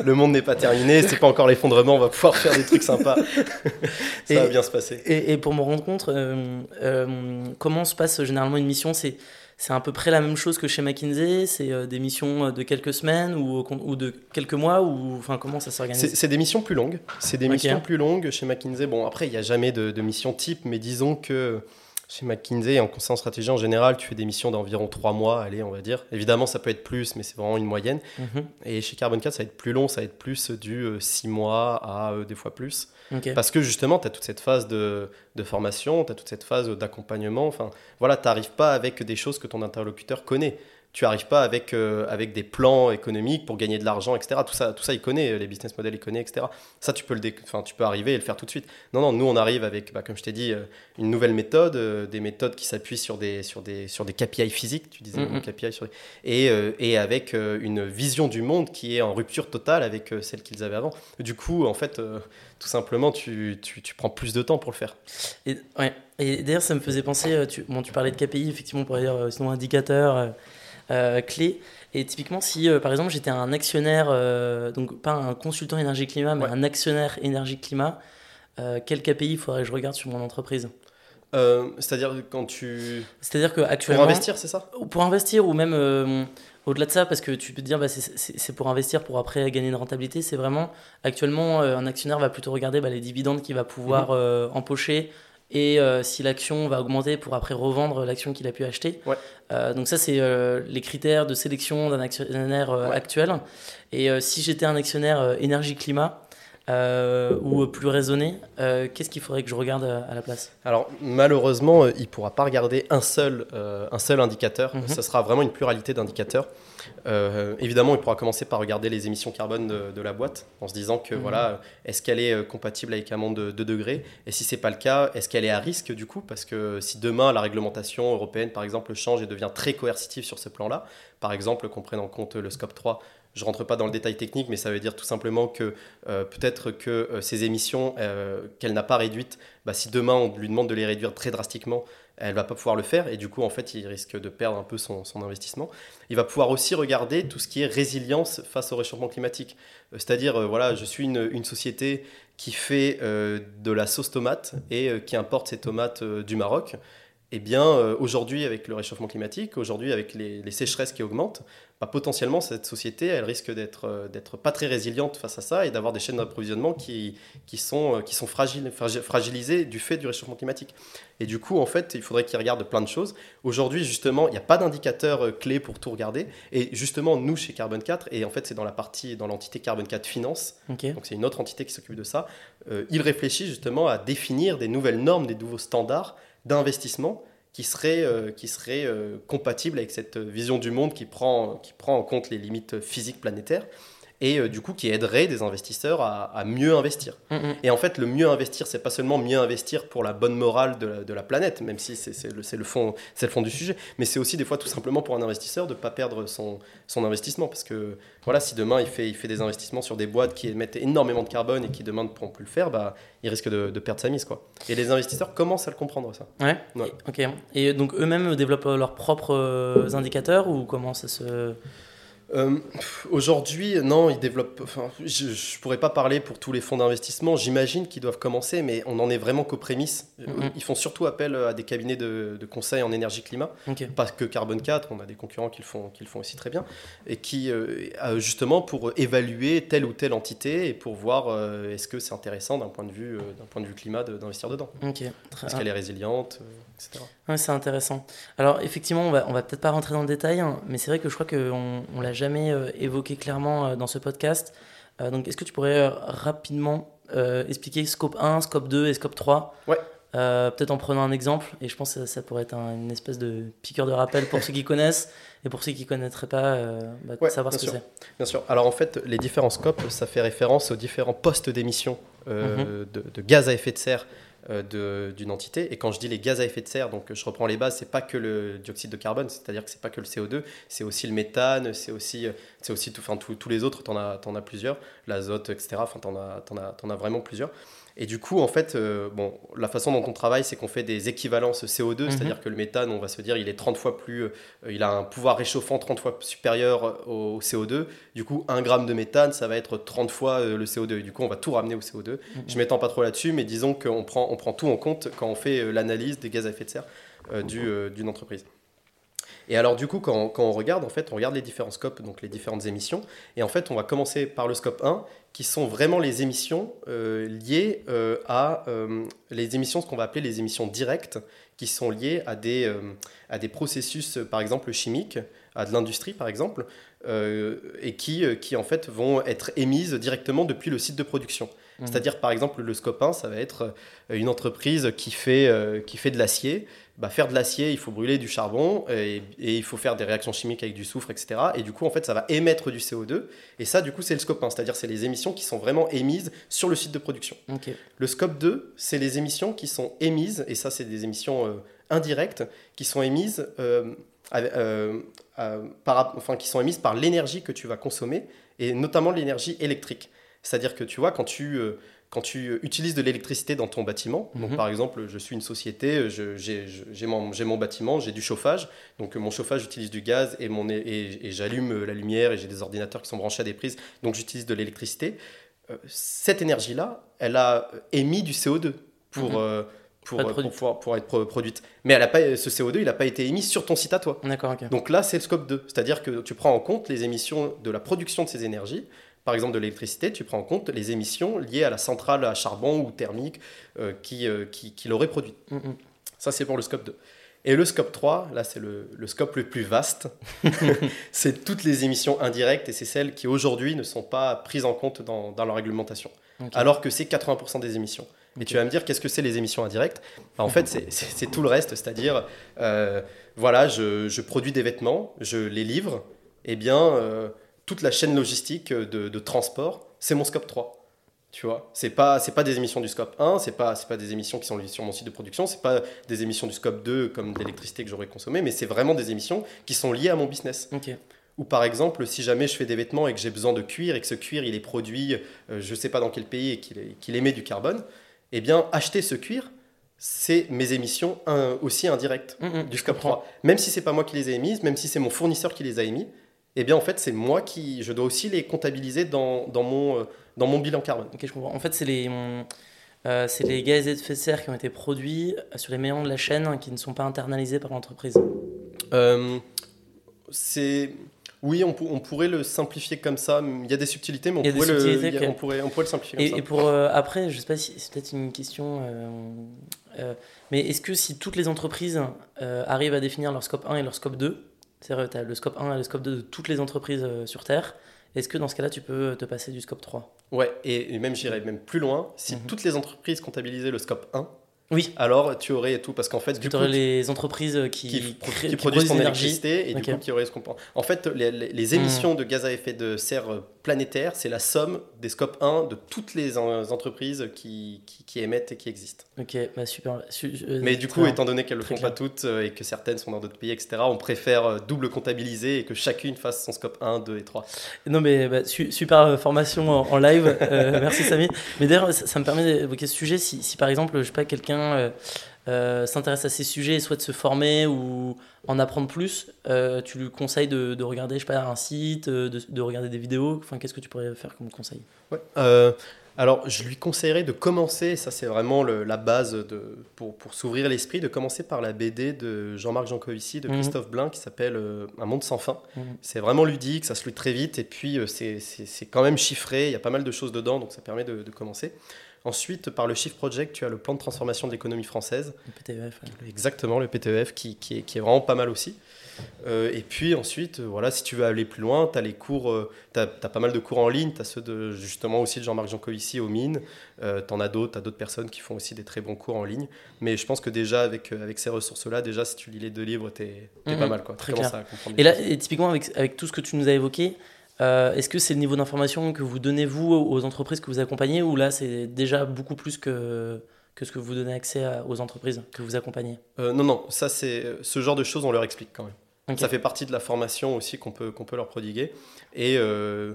Le monde n'est pas terminé, ce n'est pas encore l'effondrement, on va pouvoir faire des trucs sympas. Ça et, va bien se passer. Et, et pour me rendre compte, euh, euh, comment se passe généralement une mission? C'est... C'est à peu près la même chose que chez McKinsey, c'est euh, des missions de quelques semaines ou, ou de quelques mois, ou enfin comment ça s'organise? C'est, c'est des missions plus longues. C'est des okay. missions plus longues chez McKinsey. Bon, après il n'y a jamais de, de mission type, mais disons que chez McKinsey, en conseil en stratégie en général, tu fais des missions d'environ trois mois, allez, on va dire. Évidemment, ça peut être plus, mais c'est vraiment une moyenne. Mm-hmm. Et chez Carbone quatre, ça va être plus long, ça va être plus du euh, six mois à euh, des fois plus. Okay. Parce que justement, tu as toute cette phase de, de formation, tu as toute cette phase d'accompagnement. Enfin, voilà, tu n'arrives pas avec des choses que ton interlocuteur connaît. tu n'arrives pas avec, euh, avec des plans économiques pour gagner de l'argent, et cetera. Tout ça, tout ça, il connaît, les business models, il connaît, et cetera. Ça, tu peux, le dé- tu peux arriver et le faire tout de suite. Non, non, nous, on arrive avec, bah, comme je t'ai dit, euh, une nouvelle méthode, euh, des méthodes qui s'appuient sur des, sur des, sur des K P I physiques, tu disais, mm-hmm. K P I sur les... et, euh, et avec euh, une vision du monde qui est en rupture totale avec euh, celle qu'ils avaient avant. Du coup, en fait, euh, tout simplement, tu, tu, tu prends plus de temps pour le faire. Et, ouais. Et d'ailleurs, ça me faisait penser, tu, bon, tu parlais de K P I, effectivement, pour dire, sinon indicateur... Euh... Euh, clé. Et typiquement, si euh, par exemple j'étais un actionnaire, euh, donc pas un consultant énergie-climat, mais ouais. un actionnaire énergie-climat, euh, quel K P I il faudrait que je regarde sur mon entreprise ? euh, C'est-à-dire quand tu. C'est-à-dire que actuellement. Pour investir, c'est ça ? Pour investir, ou même euh, au-delà de ça, parce que tu peux te dire bah, c'est, c'est, c'est pour investir pour après gagner une rentabilité, c'est vraiment. Actuellement, euh, un actionnaire va plutôt regarder bah, les dividendes qu'il va pouvoir mmh. euh, empocher. Et euh, si l'action va augmenter pour après revendre l'action qu'il a pu acheter. Ouais. Euh, donc ça, c'est euh, les critères de sélection d'un actionnaire euh, ouais. actuel. Et euh, si j'étais un actionnaire euh, énergie-climat euh, ou plus raisonné, euh, qu'est-ce qu'il faudrait que je regarde euh, à la place ? Alors malheureusement, euh, il ne pourra pas regarder un seul, euh, un seul indicateur. Mmh. Ça sera vraiment une pluralité d'indicateurs. Euh, évidemment, il pourra commencer par regarder les émissions carbone de, de la boîte en se disant que mmh. voilà, est-ce qu'elle est compatible avec un monde de deux degrés ? Et si ce n'est pas le cas, est-ce qu'elle est à risque du coup ? Parce que si demain la réglementation européenne par exemple change et devient très coercitive sur ce plan-là, par exemple qu'on prenne en compte le scope trois, je ne rentre pas dans le détail technique, mais ça veut dire tout simplement que euh, peut-être que euh, ces émissions euh, qu'elle n'a pas réduites, bah, si demain on lui demande de les réduire très drastiquement, elle ne va pas pouvoir le faire et du coup, en fait, il risque de perdre un peu son, son investissement. Il va pouvoir aussi regarder tout ce qui est résilience face au réchauffement climatique. C'est-à-dire, euh, voilà, je suis une, une société qui fait euh, de la sauce tomate et euh, qui importe ses tomates euh, du Maroc. Eh bien, euh, aujourd'hui, avec le réchauffement climatique, aujourd'hui, avec les, les sécheresses qui augmentent, bah, potentiellement, cette société, elle risque d'être, euh, d'être pas très résiliente face à ça et d'avoir des chaînes d'approvisionnement qui, qui sont, euh, qui sont fragiles, fragilisées du fait du réchauffement climatique. Et du coup, en fait, il faudrait qu'ils regardent plein de choses. Aujourd'hui, justement, il n'y a pas d'indicateur euh, clé pour tout regarder. Et justement, nous, chez Carbone quatre, et en fait, c'est dans la partie, dans l'entité Carbone quatre Finance, okay. donc c'est une autre entité qui s'occupe de ça, euh, ils réfléchissent justement à définir des nouvelles normes, des nouveaux standards d'investissement qui serait, euh, qui serait euh, compatible avec cette vision du monde qui prend, qui prend en compte les limites physiques planétaires et euh, du coup qui aiderait des investisseurs à, à mieux investir. Mmh. Et en fait, le mieux investir, c'est pas seulement mieux investir pour la bonne morale de la, de la planète, même si c'est, c'est, le, c'est, le fond, c'est le fond du sujet, mais c'est aussi des fois tout simplement pour un investisseur de ne pas perdre son, son investissement parce que voilà, si demain il fait, il fait des investissements sur des boîtes qui émettent énormément de carbone et qui demain ne pourront plus le faire, bah, il risque de, de perdre sa mise, quoi. Et les investisseurs commencent à le comprendre, ça. Ouais, ouais. Et, ok. Et donc eux-mêmes développent leurs propres indicateurs ou comment ça se... Euh, aujourd'hui, non, ils développent... Enfin, je ne pourrais pas parler pour tous les fonds d'investissement. J'imagine qu'ils doivent commencer, mais on n'en est vraiment qu'aux prémices. Mm-hmm. Ils font surtout appel à des cabinets de, de conseil en énergie-climat, okay. pas que Carbone quatre. On a des concurrents qui le font, qui le font aussi très bien, et qui, euh, justement, pour évaluer telle ou telle entité et pour voir euh, est-ce que c'est intéressant d'un point de vue, euh, d'un point de vue climat de, d'investir dedans. Okay. Est-ce ah. qu'elle est résiliente, euh, et cetera. Oui, c'est intéressant. Alors, effectivement, on va, on va peut-être pas rentrer dans le détail, hein, mais c'est vrai que je crois qu'on on l'a jamais euh, évoqué clairement euh, dans ce podcast. Euh, donc, est-ce que tu pourrais euh, rapidement euh, expliquer scope un, scope deux et scope trois ? Ouais. Euh, peut-être en prenant un exemple, et je pense que ça, ça pourrait être un, une espèce de piqueur de rappel pour ceux qui connaissent, et pour ceux qui ne connaîtraient pas, euh, bah, ouais, savoir ce sûr. que c'est. Bien sûr. Alors en fait, les différents scopes, ça fait référence aux différents postes d'émission euh, mm-hmm. de, de gaz à effet de serre euh, de, d'une entité. Et quand je dis les gaz à effet de serre, donc je reprends les bases, ce n'est pas que le dioxyde de carbone, c'est-à-dire que ce n'est pas que le C O deux, c'est aussi le méthane, c'est aussi, c'est aussi tout, enfin, tout, tous les autres, tu en as, t'en as plusieurs, l'azote, et cetera. Enfin, tu en as, t'en as, t'en as vraiment plusieurs. Et du coup, en fait, euh, bon, la façon dont on travaille, c'est qu'on fait des équivalences C O deux, mmh. c'est-à-dire que le méthane, on va se dire, il est trente fois plus, euh, il a un pouvoir réchauffant trente fois supérieur au C O deux. Du coup, un gramme de méthane, ça va être trente fois euh, le C O deux. Et du coup, on va tout ramener au C O deux. Mmh. Je ne m'étends pas trop là-dessus, mais disons qu'on prend, on prend tout en compte quand on fait euh, l'analyse des gaz à effet de serre euh, du, euh, d'une entreprise. Et alors du coup, quand, quand on regarde, en fait, on regarde les différents scopes, donc les différentes émissions. Et en fait, on va commencer par le scope un, qui sont vraiment les émissions euh, liées euh, à euh, les émissions, ce qu'on va appeler les émissions directes, qui sont liées à des, euh, à des processus, par exemple, chimiques, à de l'industrie, par exemple, euh, et qui, qui, en fait, vont être émises directement depuis le site de production. Mmh. C'est-à-dire, par exemple, le scope un, ça va être une entreprise qui fait, euh, qui fait de l'acier. Bah, faire de l'acier, il faut brûler du charbon et, et il faut faire des réactions chimiques avec du soufre, et cetera. Et du coup, en fait, ça va émettre du C O deux. Et ça, du coup, c'est le scope un. C'est-à-dire, c'est les émissions qui sont vraiment émises sur le site de production. Okay. Le scope deux, c'est les émissions qui sont émises, et ça, c'est des émissions euh, indirectes, qui sont émises, euh, euh, euh, par, enfin, qui sont émises par l'énergie que tu vas consommer, et notamment l'énergie électrique. C'est-à-dire que, tu vois, quand tu... Euh, Quand tu utilises de l'électricité dans ton bâtiment, donc mmh. par exemple, je suis une société, je, j'ai, j'ai, mon, j'ai mon bâtiment, j'ai du chauffage, donc mon chauffage utilise du gaz et, mon, et, et j'allume la lumière et j'ai des ordinateurs qui sont branchés à des prises, donc j'utilise de l'électricité. Cette énergie-là, elle a émis du C O deux pour, mmh. euh, pour, pour, pour, pour être produite. Mais elle a pas, ce C O deux, il n'a pas été émis sur ton site à toi. D'accord, okay. Donc là, c'est le scope deux, c'est-à-dire que tu prends en compte les émissions de la production de ces énergies. Par exemple, de l'électricité, tu prends en compte les émissions liées à la centrale à charbon ou thermique euh, qui, euh, qui, qui l'aurait produite. Mmh. Ça, c'est pour le scope deux. Et le scope trois, là, c'est le, le scope le plus vaste. C'est toutes les émissions indirectes et c'est celles qui, aujourd'hui, ne sont pas prises en compte dans, dans leur réglementation. Okay. Alors que c'est quatre-vingts pour cent des émissions. Okay. Et tu vas me dire, qu'est-ce que c'est les émissions indirectes ? Bah, en fait, c'est, c'est, c'est tout le reste. C'est-à-dire, euh, voilà, je, je produis des vêtements, je les livre, eh bien... Euh, toute la chaîne logistique de, de transport, c'est mon scope trois. Tu vois, c'est pas c'est pas des émissions du scope un, c'est pas c'est pas des émissions qui sont liées sur mon site de production, c'est pas des émissions du scope deux comme de l'électricité que j'aurais consommée, mais c'est vraiment des émissions qui sont liées à mon business. Okay. Ou par exemple, si jamais je fais des vêtements et que j'ai besoin de cuir et que ce cuir il est produit, euh, je sais pas dans quel pays et qu'il, est, qu'il émet du carbone, eh bien acheter ce cuir, c'est mes émissions un, aussi indirectes mmh, du scope trois. Même si c'est pas moi qui les ai émises, même si c'est mon fournisseur qui les a émises. Eh bien, en fait, c'est moi qui... Je dois aussi les comptabiliser dans, dans, mon, dans mon bilan carbone. Ok, je comprends. En fait, c'est les, euh, c'est les gaz à effet de serre qui ont été produits sur les maillons de la chaîne qui ne sont pas internalisés par l'entreprise. Euh, c'est... Oui, on, on pourrait le simplifier comme ça. Il y a des subtilités, mais on, pourrait, subtilités, le, okay. a, on, pourrait, on pourrait le simplifier comme et, ça. Et pour... Euh, après, je ne sais pas si c'est peut-être une question... Euh, euh, mais est-ce que si toutes les entreprises euh, arrivent à définir leur scope un et leur scope deux, c'est-à-dire, tu as le scope un et le scope deux de toutes les entreprises sur Terre. Est-ce que dans ce cas-là, tu peux te passer du scope trois ? Ouais, et même j'irais même plus loin. Si mm-hmm. toutes les entreprises comptabilisaient le scope un, oui. alors tu aurais tout. Parce qu'en fait, tu aurais les entreprises qui, qui, qui, qui, qui produisent ton électricité et okay. du coup qui auraient ce qu'on pense. En fait, les, les, les émissions mm. de gaz à effet de serre planétaire, c'est la somme des scope un de toutes les entreprises qui, qui, qui émettent et qui existent. Ok, bah super. Su, euh, Mais du coup, clair. étant donné qu'elles ne le font clair. pas toutes et que certaines sont dans d'autres pays, et cetera, on préfère double comptabiliser et que chacune fasse son scope un, deux et trois. Non, mais bah, su, super formation en, en live. euh, merci, Sami. Mais d'ailleurs, ça, ça me permet d'évoquer ce sujet. Si, si par exemple, je sais pas, quelqu'un euh, euh, s'intéresse à ces sujets et souhaite se former ou en apprendre plus, euh, tu lui conseilles de, de regarder, je sais pas, un site, de, de regarder des vidéos. Enfin, qu'est-ce que tu pourrais faire comme conseil ? Ouais. Euh, alors, je lui conseillerais de commencer. Ça, c'est vraiment le, la base de, pour pour s'ouvrir l'esprit, de commencer par la B D de Jean-Marc Jancovici, de Christophe mmh. Blain, qui s'appelle euh, Un monde sans fin. Mmh. C'est vraiment ludique, ça se lit très vite, et puis euh, c'est, c'est c'est quand même chiffré. Il y a pas mal de choses dedans, donc ça permet de, de commencer. Ensuite, par le Shift Project, tu as le plan de transformation de l'économie française. Le P T E F. Ouais. Exactement, le P T E F qui, qui, est, qui est vraiment pas mal aussi. Euh, et puis ensuite, voilà, si tu veux aller plus loin, tu as les cours, euh, tu as pas mal de cours en ligne. Tu as ceux de, justement aussi de Jean-Marc Jancovici aux Mines. Euh, tu en as d'autres, tu as d'autres personnes qui font aussi des très bons cours en ligne. Mais je pense que déjà, avec, avec ces ressources-là, déjà, si tu lis les deux livres, tu es mmh, pas mal. Quoi. Très clair. À comprendre et là, et typiquement, avec, avec tout ce que tu nous as évoqué, Euh, est-ce que c'est le niveau d'information que vous donnez, vous, aux entreprises que vous accompagnez, ou là, c'est déjà beaucoup plus que, que ce que vous donnez accès à, aux entreprises que vous accompagnez ? euh, Non, non, ça, c'est, ce genre de choses, on leur explique quand même. Okay. Ça fait partie de la formation aussi qu'on peut, qu'on peut leur prodiguer. Et, euh,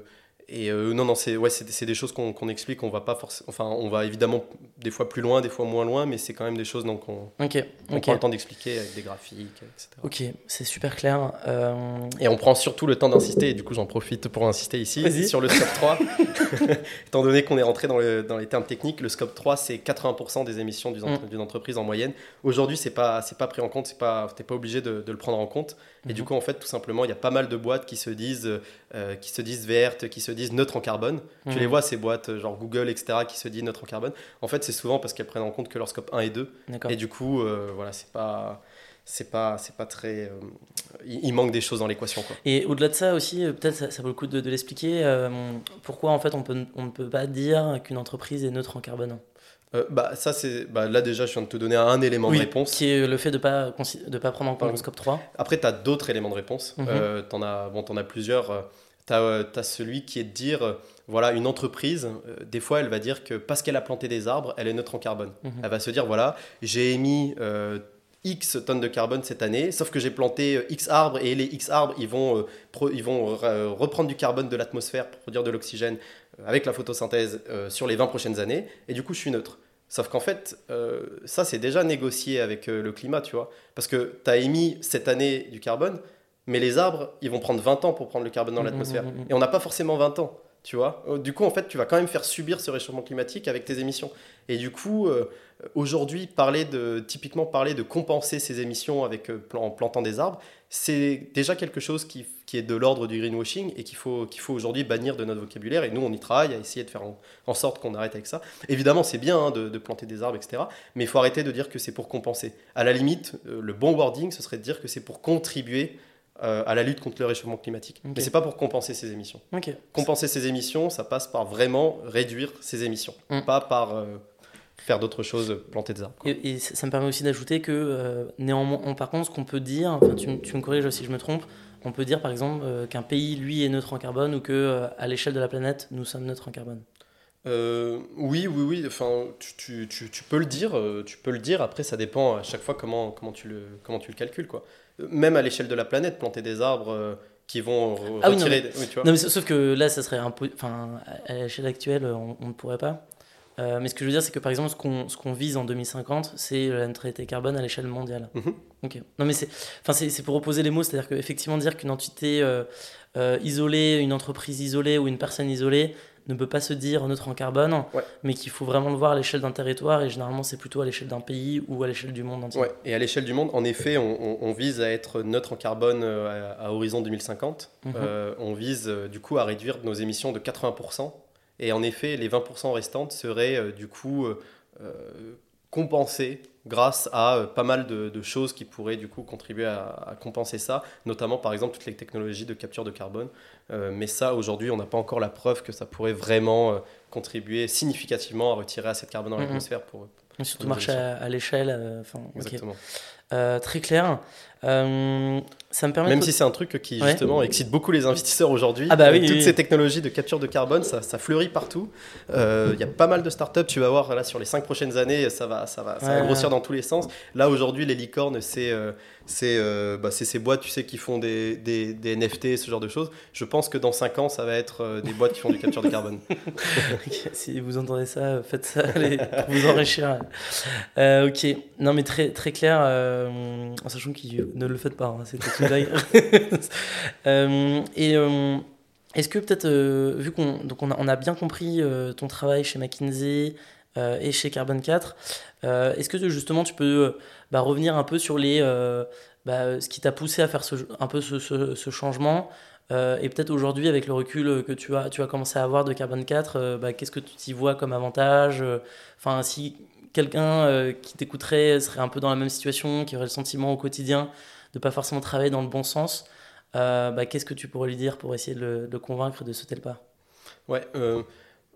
et euh, non, non, c'est, ouais, c'est, c'est des choses qu'on, qu'on explique, on va pas forcément, enfin, on va évidemment des fois plus loin, des fois moins loin, mais c'est quand même des choses donc, qu'on, okay. qu'on okay. prend le temps d'expliquer avec des graphiques, et cetera. Ok, c'est super clair. Euh... Et on prend surtout le temps d'insister, et du coup j'en profite pour insister ici, Vas-y. sur le scope trois. Étant donné qu'on est rentré dans, le, dans les termes techniques, le scope trois, c'est quatre-vingts pour cent des émissions d'une, entre, d'une entreprise en moyenne. Aujourd'hui, c'est pas, c'est pas pris en compte, c'est pas, t'es pas obligé de, de le prendre en compte. Et mm-hmm. du coup, en fait, tout simplement, il y a pas mal de boîtes qui se disent, euh, qui se disent vertes, qui se disent neutres en carbone. Mm-hmm. Tu les vois, ces boîtes, genre Google, et cetera, qui se disent neutres en carbone. En fait, c'est souvent parce qu'elles prennent en compte que leur scope un et deux. D'accord. Et du coup, euh, voilà, c'est pas... c'est pas, c'est pas très... Euh, il manque des choses dans l'équation, quoi. Et au-delà de ça aussi, peut-être ça, ça vaut le coup de, de l'expliquer, euh, pourquoi en fait on peut, on ne peut pas dire qu'une entreprise est neutre en carbone. Euh, bah, ça, c'est, bah, là, déjà, je viens de te donner un élément oui, de réponse. Qui est le fait de ne pas, de pas prendre en compte le scope trois. Après, tu as d'autres éléments de réponse. Mm-hmm. Euh, tu en as, bon, tu en as plusieurs. Tu as euh, celui qui est de dire, euh, voilà, une entreprise, euh, des fois, elle va dire que parce qu'elle a planté des arbres, elle est neutre en carbone. Mm-hmm. Elle va se dire, voilà, j'ai émis euh, X tonnes de carbone cette année, sauf que j'ai planté euh, X arbres et les X arbres, ils vont, euh, pro, ils vont euh, reprendre du carbone de l'atmosphère pour produire de l'oxygène avec la photosynthèse euh, sur les vingt prochaines années, et du coup je suis neutre. Sauf qu'en fait, euh, ça c'est déjà négocié avec euh, le climat, tu vois, parce que tu as émis cette année du carbone, mais les arbres, ils vont prendre vingt ans pour prendre le carbone dans l'atmosphère, mmh, mmh, mmh. et on n'a pas forcément vingt ans, tu vois. Du coup, en fait, tu vas quand même faire subir ce réchauffement climatique avec tes émissions. Et du coup, euh, aujourd'hui, parler de, typiquement parler de compenser ces émissions avec, euh, en plantant des arbres, c'est déjà quelque chose qui, qui est de l'ordre du greenwashing et qu'il faut, qu'il faut aujourd'hui bannir de notre vocabulaire. Et nous, on y travaille à essayer de faire en, en sorte qu'on arrête avec ça. Évidemment, c'est bien hein, de, de planter des arbres, et cetera. Mais il faut arrêter de dire que c'est pour compenser. À la limite, euh, le bon wording, ce serait de dire que c'est pour contribuer euh, à la lutte contre le réchauffement climatique. Okay. Mais ce n'est pas pour compenser ces émissions. Okay. Compenser ces émissions, ça passe par vraiment réduire ces émissions, mm. pas par... Euh, faire d'autres choses, planter des arbres. Et, et ça, ça me permet aussi d'ajouter que, euh, néanmoins, on, par contre, ce qu'on peut dire, enfin, tu, tu me corriges si je me trompe, on peut dire, par exemple, euh, qu'un pays, lui, est neutre en carbone ou qu'à euh, l'échelle de la planète, nous sommes neutres en carbone. Euh, oui, oui, oui. Enfin, tu, tu, tu, tu peux le dire. Euh, tu peux le dire. Après, ça dépend à chaque fois comment, comment, tu, le, comment tu le calcules, quoi. Même à l'échelle de la planète, planter des arbres... Euh, qui vont re- ah, retirer... Oui, non, mais, oui, tu vois. Non, mais sauf que là, ça serait... Impo... Enfin, à l'échelle actuelle, on, on ne pourrait pas. Euh, mais ce que je veux dire, c'est que par exemple, ce qu'on, ce qu'on vise en deux mille cinquante, c'est la neutralité carbone à l'échelle mondiale. Mmh. Okay. Non, mais c'est, enfin, c'est, c'est pour opposer les mots, c'est-à-dire qu'effectivement, dire qu'une entité euh, euh, isolée, une entreprise isolée ou une personne isolée ne peut pas se dire neutre en carbone, ouais. mais qu'il faut vraiment le voir à l'échelle d'un territoire, et généralement, c'est plutôt à l'échelle d'un pays ou à l'échelle du monde entier. Ouais. Et à l'échelle du monde, en effet, on, on, on vise à être neutre en carbone à, à horizon deux mille cinquante. Mmh. Euh, on vise du coup à réduire nos émissions de quatre-vingts pour cent. Et en effet, les vingt pour cent restantes seraient euh, du coup euh, euh, compensées grâce à euh, pas mal de, de choses qui pourraient du coup contribuer à, à compenser ça, notamment par exemple toutes les technologies de capture de carbone. Euh, mais ça, aujourd'hui, on n'a pas encore la preuve que ça pourrait vraiment euh, contribuer significativement à retirer assez de carbone dans mmh, l'atmosphère. Pour, pour surtout marcher à, à l'échelle. Euh, Exactement. Okay. Euh, très clair. Euh, ça me permet Même de... si c'est un truc qui justement ouais. excite beaucoup les investisseurs aujourd'hui. Ah bah oui, Toutes oui, oui. ces technologies de capture de carbone, ça, ça fleurit partout. Il euh, y a pas mal de startups. Tu vas voir là, sur les cinq prochaines années, ça va, ça va, ça ouais. va grossir dans tous les sens. Là aujourd'hui, les licornes, c'est, euh, c'est, euh, bah, c'est ces boîtes, tu sais, qui font des, des, des N F T, ce genre de choses. Je pense que dans cinq ans, ça va être euh, des boîtes qui font du capture de carbone. Si vous entendez ça, faites ça, allez, pour vous enrichir. Euh, ok. Non, mais très très clair. Euh... en sachant qu'ils ne le faites pas, hein, c'est une blague. euh, et euh, est-ce que peut-être, euh, vu qu'on donc on a, on a bien compris euh, ton travail chez McKinsey euh, et chez Carbone quatre, euh, est-ce que justement tu peux bah, revenir un peu sur les, euh, bah, ce qui t'a poussé à faire ce, un peu ce, ce, ce changement euh, et peut-être aujourd'hui avec le recul que tu as, tu as commencé à avoir de Carbone quatre, euh, bah, qu'est-ce que tu y vois comme avantage euh, enfin, si quelqu'un euh, qui t'écouterait serait un peu dans la même situation, qui aurait le sentiment au quotidien de ne pas forcément travailler dans le bon sens, euh, bah, qu'est-ce que tu pourrais lui dire pour essayer de le, de le convaincre de sauter le pas ? Ouais, euh,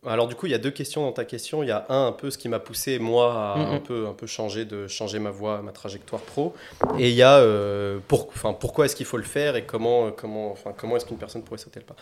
alors du coup, il y a deux questions dans ta question. Il y a un, un peu ce qui m'a poussé, moi, à mm-hmm. un peu, un peu changer, de, changer ma voie, ma trajectoire pro. Et il y a euh, pour, pourquoi est-ce qu'il faut le faire et comment, comment, comment est-ce qu'une personne pourrait sauter le pas ?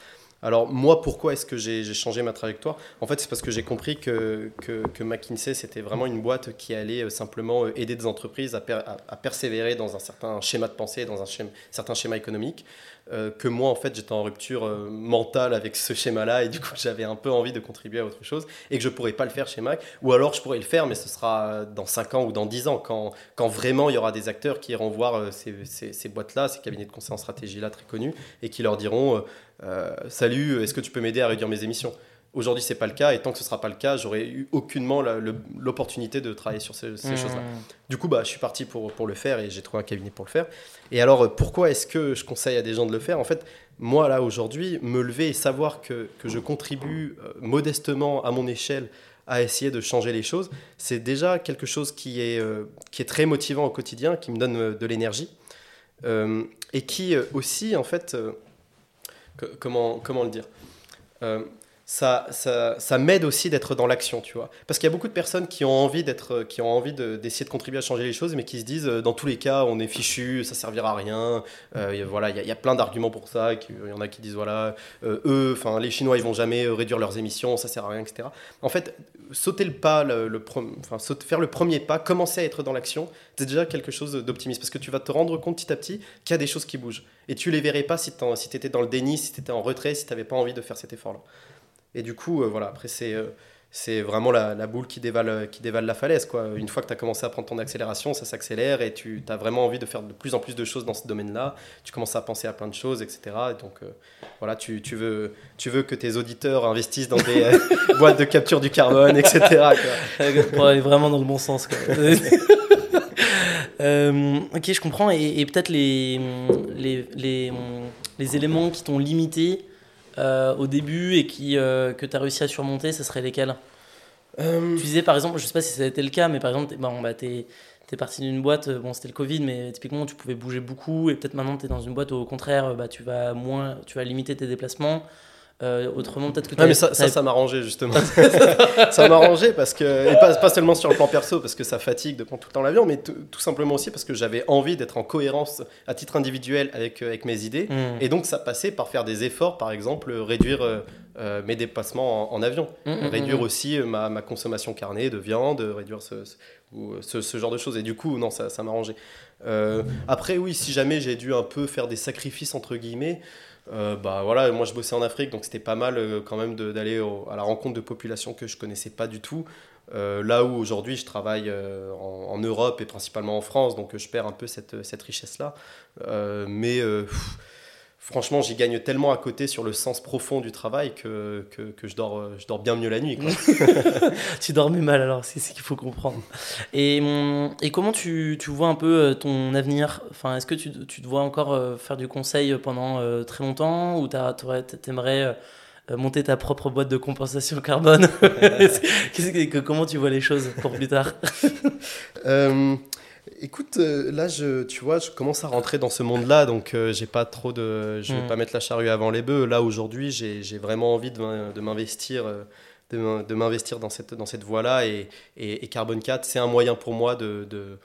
Alors moi, pourquoi est-ce que j'ai, j'ai changé ma trajectoire ? En fait, c'est parce que j'ai compris que, que, que McKinsey, c'était vraiment une boîte qui allait simplement aider des entreprises à, per, à, à persévérer dans un certain schéma de pensée, dans un schéma, certain schéma économique. Euh, que moi, en fait, j'étais en rupture euh, mentale avec ce schéma-là et du coup, j'avais un peu envie de contribuer à autre chose et que je ne pourrais pas le faire chez Mac. Ou alors, je pourrais le faire, mais ce sera dans cinq ans ou dans dix ans, quand, quand vraiment il y aura des acteurs qui iront voir euh, ces, ces, ces boîtes-là, ces cabinets de conseil en stratégie-là très connus et qui leur diront... Euh, Euh, salut, est-ce que tu peux m'aider à réduire mes émissions ? Aujourd'hui, c'est pas le cas, et tant que ce sera pas le cas, j'aurai eu aucunement la, le, l'opportunité de travailler sur ces, ces mmh. choses-là. Du coup, bah, je suis parti pour, pour le faire et j'ai trouvé un cabinet pour le faire. Et alors, pourquoi est-ce que je conseille à des gens de le faire ? En fait, moi, là, aujourd'hui, me lever et savoir que, que je contribue euh, modestement à mon échelle à essayer de changer les choses. C'est déjà quelque chose qui est, euh, qui est très motivant au quotidien, qui me donne euh, de l'énergie euh, et qui euh, aussi, en fait, euh, que, comment, comment le dire euh, ça, ça, ça m'aide aussi d'être dans l'action, tu vois. Parce qu'il y a beaucoup de personnes qui ont envie, d'être, qui ont envie de, d'essayer de contribuer à changer les choses, mais qui se disent, euh, dans tous les cas, on est fichu, ça servira à rien. Euh, y a, voilà, il y a, y a plein d'arguments pour ça. Il y en a qui disent, voilà, euh, eux, enfin, les Chinois, ils vont jamais réduire leurs émissions, ça sert à rien, et cetera. En fait, sauter le pas, le, le enfin, saute, faire le premier pas, commencer à être dans l'action, c'est déjà quelque chose d'optimiste, parce que tu vas te rendre compte petit à petit qu'il y a des choses qui bougent. Et tu les verrais pas si, si t'étais dans le déni, si t'étais en retrait, si t'avais pas envie de faire cet effort-là. Et du coup, euh, voilà, après, c'est, euh, c'est vraiment la, la boule qui dévale, qui dévale la falaise, quoi. Une fois que tu as commencé à prendre ton accélération, ça s'accélère et tu as vraiment envie de faire de plus en plus de choses dans ce domaine-là. Tu commences à penser à plein de choses, et cetera. Et donc, euh, voilà, tu, tu, veux, tu veux que tes auditeurs investissent dans des euh, boîtes de capture du carbone, et cetera quoi. Pour aller vraiment dans le bon sens, quoi. Euh, ok, je comprends. Et, et peut-être les, les, les, les éléments qui t'ont limité Euh, au début et qui, euh, que tu as réussi à surmonter, ce serait lesquels ? euh... Tu disais par exemple, je sais pas si ça a été le cas, mais par exemple, t'es, bon, bah, t'es, t'es parti d'une boîte, bon c'était le Covid, mais typiquement tu pouvais bouger beaucoup et peut-être maintenant t'es dans une boîte où au contraire bah, tu vas moins, tu vas limiter tes déplacements. Euh, autrement peut-être que ah mais ça, ça ça m'a rangé justement ça m'a rangé parce que et pas, pas seulement sur le plan perso parce que ça fatigue de prendre tout le temps l'avion mais t- tout simplement aussi parce que j'avais envie d'être en cohérence à titre individuel avec, avec mes idées mmh. et donc ça passait par faire des efforts, par exemple réduire euh, euh, mes dépassements en, en avion mmh, réduire mmh. aussi euh, ma, ma consommation carnée de viande, réduire ce, ce, ou, ce, ce genre de choses et du coup non ça, ça m'a rangé euh, après oui si jamais j'ai dû un peu faire des sacrifices entre guillemets. Euh, bah voilà, moi je bossais en Afrique donc c'était pas mal euh, quand même de, d'aller au, à la rencontre de populations que je connaissais pas du tout euh, là où aujourd'hui je travaille euh, en, en Europe et principalement en France donc euh, je perds un peu cette, cette richesse là euh, mais euh, pff, franchement j'y gagne tellement à côté sur le sens profond du travail que, que, que je, dors, je dors bien mieux la nuit quoi. Tu dormais mal alors, c'est ce qu'il faut comprendre. Et, et comment tu, tu vois un peu ton avenir enfin, est-ce que tu, tu te vois encore faire du conseil pendant très longtemps ou t'aimerais monter ta propre boîte de compensation carbone? Comment tu vois les choses pour plus tard? euh... Écoute, là, je, tu vois, je commence à rentrer dans ce monde-là, donc euh, j'ai pas trop de, je vais mmh. pas mettre la charrue avant les bœufs. Là aujourd'hui, j'ai, j'ai vraiment envie de, de m'investir, de, de m'investir dans cette, dans cette voie-là, et, et, et Carbone quatre, c'est un moyen pour moi de, de,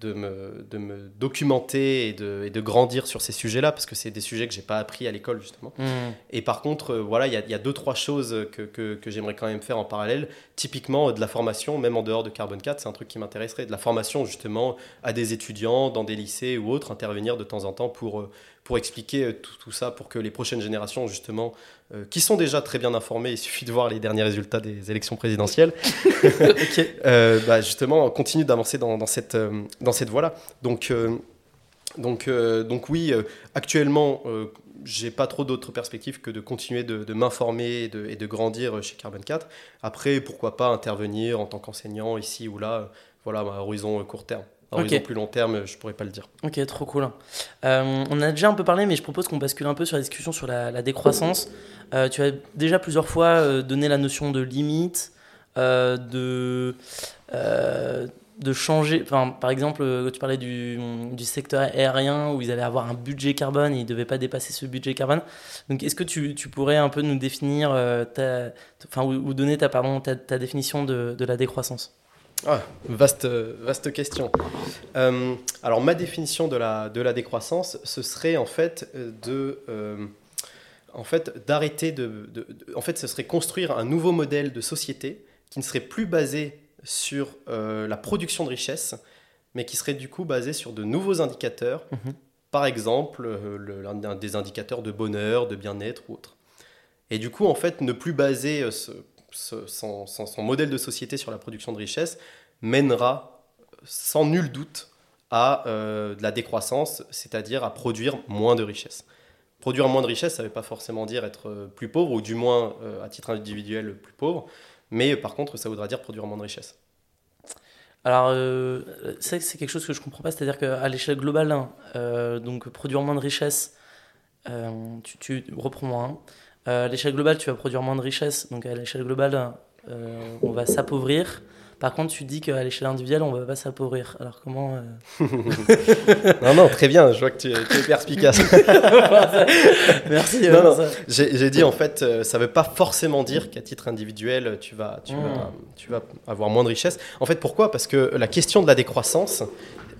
de, me, de me documenter et de, et de grandir sur ces sujets-là, parce que c'est des sujets que j'ai pas appris à l'école justement. Mmh. Et par contre, voilà, il y a, y a deux trois choses que, que, que j'aimerais quand même faire en parallèle. Typiquement de la formation, même en dehors de Carbone quatre, c'est un truc qui m'intéresserait. De la formation justement à des étudiants dans des lycées ou autres, intervenir de temps en temps pour, pour expliquer tout, tout ça, pour que les prochaines générations justement, euh, qui sont déjà très bien informées, il suffit de voir les derniers résultats des élections présidentielles, okay. euh, bah justement continuent d'avancer dans, dans cette, dans cette voie-là. Donc, euh, donc, euh, donc oui, euh, actuellement... Euh, j'ai pas trop d'autres perspectives que de continuer de, de m'informer et de, et de grandir chez Carbone quatre. Après, pourquoi pas intervenir en tant qu'enseignant ici ou là, voilà, à horizon court terme. À horizon okay. plus long terme, je pourrais pas le dire. Ok, trop cool. Euh, on a déjà un peu parlé, mais je propose qu'on bascule un peu sur la discussion sur la, la décroissance. Euh, tu as déjà plusieurs fois donné la notion de limite, euh, de... Euh, de changer, enfin, par exemple tu parlais du, du secteur aérien où ils allaient avoir un budget carbone et ils ne devaient pas dépasser ce budget carbone, donc est-ce que tu, tu pourrais un peu nous définir euh, ta, enfin, ou, ou donner ta, pardon, ta, ta définition de, de la décroissance? Ah, vaste, vaste question. Euh, alors ma définition de la, de la décroissance, ce serait en fait de euh, en fait d'arrêter de, de, de en fait ce serait construire un nouveau modèle de société qui ne serait plus basé sur euh, la production de richesse, mais qui serait du coup basé sur de nouveaux indicateurs, mmh. par exemple euh, le, l'un des indicateurs de bonheur, de bien-être ou autre. Et du coup, en fait, ne plus baser euh, ce, ce, son, son, son modèle de société sur la production de richesse mènera sans nul doute à euh, de la décroissance, c'est-à-dire à produire moins de richesse. Produire moins de richesse, ça ne veut pas forcément dire être euh, plus pauvre, ou du moins euh, à titre individuel plus pauvre, mais par contre, ça voudra dire produire moins de richesse. Alors, euh, c'est, c'est quelque chose que je ne comprends pas, c'est-à-dire qu'à l'échelle globale, hein, euh, donc produire moins de richesse, euh, tu, tu reprends-moi, hein, euh, à l'échelle globale, tu vas produire moins de richesse, donc à l'échelle globale, euh, on va s'appauvrir. Par contre, tu dis qu'à l'échelle individuelle, on ne va pas s'appauvrir. Alors comment... Euh... non, non, très bien. Je vois que tu, tu es perspicace. Merci. Non, non. J'ai, j'ai dit, en fait, euh, ça ne veut pas forcément dire qu'à titre individuel, tu vas, tu mmh. vas, tu vas avoir moins de richesse. En fait, pourquoi ? Parce que la question de la décroissance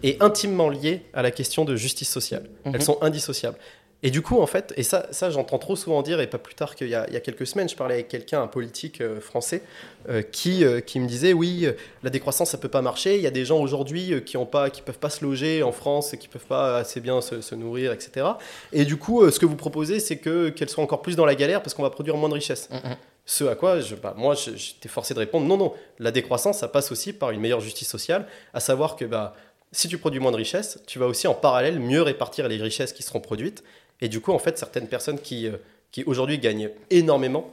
est intimement liée à la question de justice sociale. Mmh. Elles sont indissociables. Et du coup, en fait, et ça, ça j'entends trop souvent dire, et pas plus tard qu'il y a, il y a quelques semaines, je parlais avec quelqu'un, un politique euh, français, euh, qui, euh, qui me disait, oui, euh, la décroissance, ça peut pas marcher, il y a des gens aujourd'hui euh, qui ont pas, qui peuvent pas se loger en France, qui peuvent pas assez bien se, se nourrir, et cetera. Et du coup, euh, ce que vous proposez, c'est que, qu'elles soient encore plus dans la galère parce qu'on va produire moins de richesse. Mm-hmm. Ce à quoi, je, bah, moi, je, j'étais forcé de répondre, non, non, la décroissance, ça passe aussi par une meilleure justice sociale, à savoir que bah, si tu produis moins de richesse, tu vas aussi en parallèle mieux répartir les richesses qui seront produites. Et du coup, en fait, certaines personnes qui, qui aujourd'hui gagnent énormément,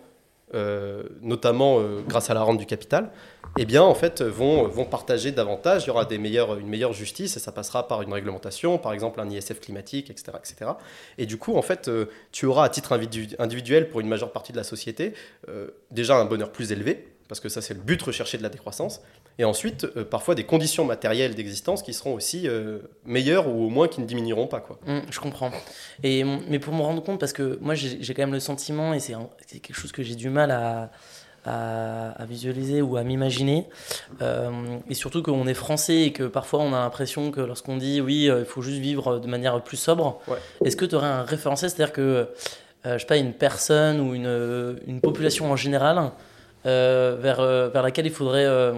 euh, notamment euh, grâce à la rente du capital, eh bien, en fait, vont, vont partager davantage. Il y aura des meilleures, une meilleure justice et ça passera par une réglementation, par exemple un I S F climatique, et cetera, et cetera. Et du coup, en fait, euh, tu auras à titre individu- individuel pour une majeure partie de la société euh, déjà un bonheur plus élevé, parce que ça, c'est le but recherché de la décroissance. Et ensuite, euh, parfois, des conditions matérielles d'existence qui seront aussi euh, meilleures ou au moins qui ne diminueront pas, quoi. Mmh, je comprends. Et, mais pour me rendre compte, parce que moi, j'ai, j'ai quand même le sentiment, et c'est, un, c'est quelque chose que j'ai du mal à, à, à visualiser ou à m'imaginer, euh, et surtout qu'on est français et que parfois, on a l'impression que lorsqu'on dit « oui, il faut juste vivre de manière plus sobre ouais. », est-ce que tu aurais un référentiel ? C'est-à-dire que, euh, je sais pas, une personne ou une, une population en général Euh, vers, euh, vers laquelle il faudrait, euh,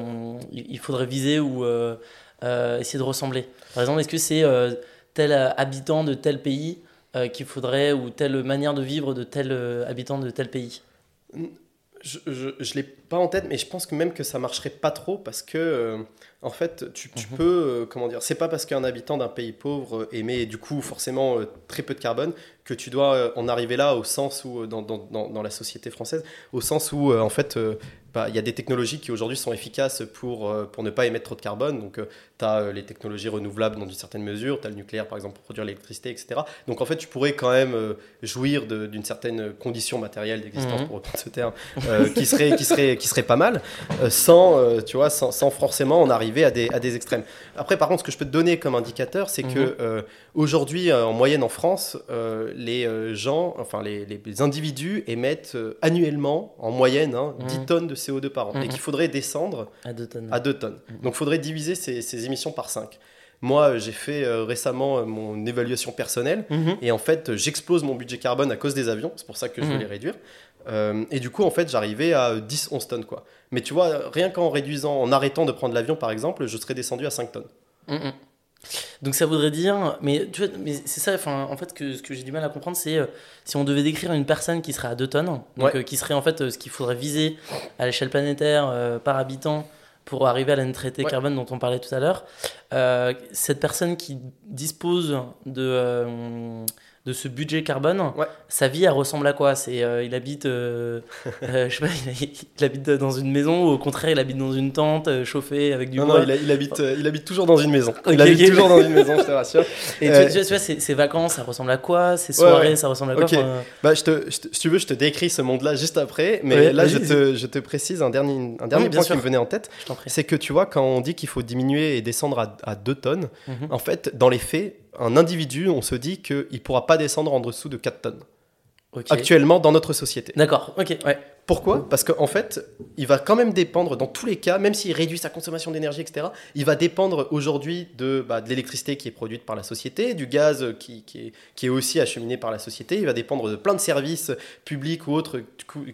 il faudrait viser ou euh, euh, essayer de ressembler. Par exemple, est-ce que c'est euh, tel euh, habitant de tel pays euh, qu'il faudrait, ou telle manière de vivre de tel euh, habitant de tel pays ? Je ne l'ai pas en tête, mais je pense que même que ça ne marcherait pas trop parce que, euh, en fait, tu, tu mmh. peux, euh, comment dire, c'est pas parce qu'un habitant d'un pays pauvre euh, émet du coup forcément euh, très peu de carbone que tu dois euh, en arriver là au sens où, dans, dans, dans, dans la société française, au sens où, euh, en fait, euh, bah, y a des technologies qui aujourd'hui sont efficaces pour, euh, pour ne pas émettre trop de carbone. Donc, euh, tu as euh, les technologies renouvelables dans une certaine mesure, tu as le nucléaire, par exemple, pour produire l'électricité, et cetera. Donc, en fait, tu pourrais quand même euh, jouir de, d'une certaine condition matérielle d'existence, mmh. pour reprendre ce terme, euh, qui, serait, qui, serait, qui serait pas mal, euh, sans, euh, tu vois, sans, sans forcément en arriver à des, à des extrêmes. Après, par contre, ce que je peux te donner comme indicateur, c'est mmh. que euh, aujourd'hui, euh, en moyenne en France, euh, les gens, enfin, les, les individus émettent euh, annuellement, en moyenne, hein, mmh. dix tonnes de C O deux par an, mmh. et qu'il faudrait descendre à deux tonnes. À deux tonnes. Mmh. Donc, il faudrait diviser ces, ces émissions par cinq. Moi, j'ai fait euh, récemment euh, mon évaluation personnelle, mmh. et en fait, j'explose mon budget carbone à cause des avions, c'est pour ça que mmh. je veux les réduire. Euh, et du coup, en fait, j'arrivais à dix à onze tonnes, quoi. Mais tu vois, rien qu'en réduisant, en arrêtant de prendre l'avion, par exemple, je serais descendu à cinq tonnes. Mmh. Donc, ça voudrait dire... Mais, tu vois, mais c'est ça, en fait, que, ce que j'ai du mal à comprendre, c'est euh, si on devait décrire une personne qui serait à deux tonnes, donc, ouais. euh, qui serait en fait euh, ce qu'il faudrait viser à l'échelle planétaire euh, par habitant pour arriver à la neutralité ouais. carbone dont on parlait tout à l'heure, euh, cette personne qui dispose de... Euh, de ce budget carbone, ouais. sa vie, elle ressemble à quoi ? C'est, euh, il habite, euh, euh, je sais pas, il, il habite dans une maison, ou au contraire, il habite dans une tente euh, chauffée avec du non, bois. Non, il, il habite, euh, il habite toujours dans une maison. Okay, il habite okay. toujours dans une maison, je te rassure. Et euh, tu, tu vois, ses vacances, ça ressemble à quoi ? Ses soirées, ouais, ouais. ça ressemble à quoi ? Okay. Enfin, euh... bah, je te, je te, si tu veux, je te décris ce monde-là juste après, mais ouais, là, je te, je te précise un dernier, un dernier oui, point sûr. qui me venait en tête, je t'en prie. C'est que tu vois, quand on dit qu'il faut diminuer et descendre à deux tonnes, mm-hmm. en fait, dans les faits, un individu, on se dit qu'il ne pourra pas descendre en dessous de quatre tonnes. Okay. Actuellement, dans notre société. D'accord, ok. Ouais. Pourquoi ? Parce qu'en fait, il va quand même dépendre, dans tous les cas, même s'il réduit sa consommation d'énergie, et cetera, il va dépendre aujourd'hui de, bah, de l'électricité qui est produite par la société, du gaz qui, qui, est, qui est aussi acheminé par la société, il va dépendre de plein de services publics ou autres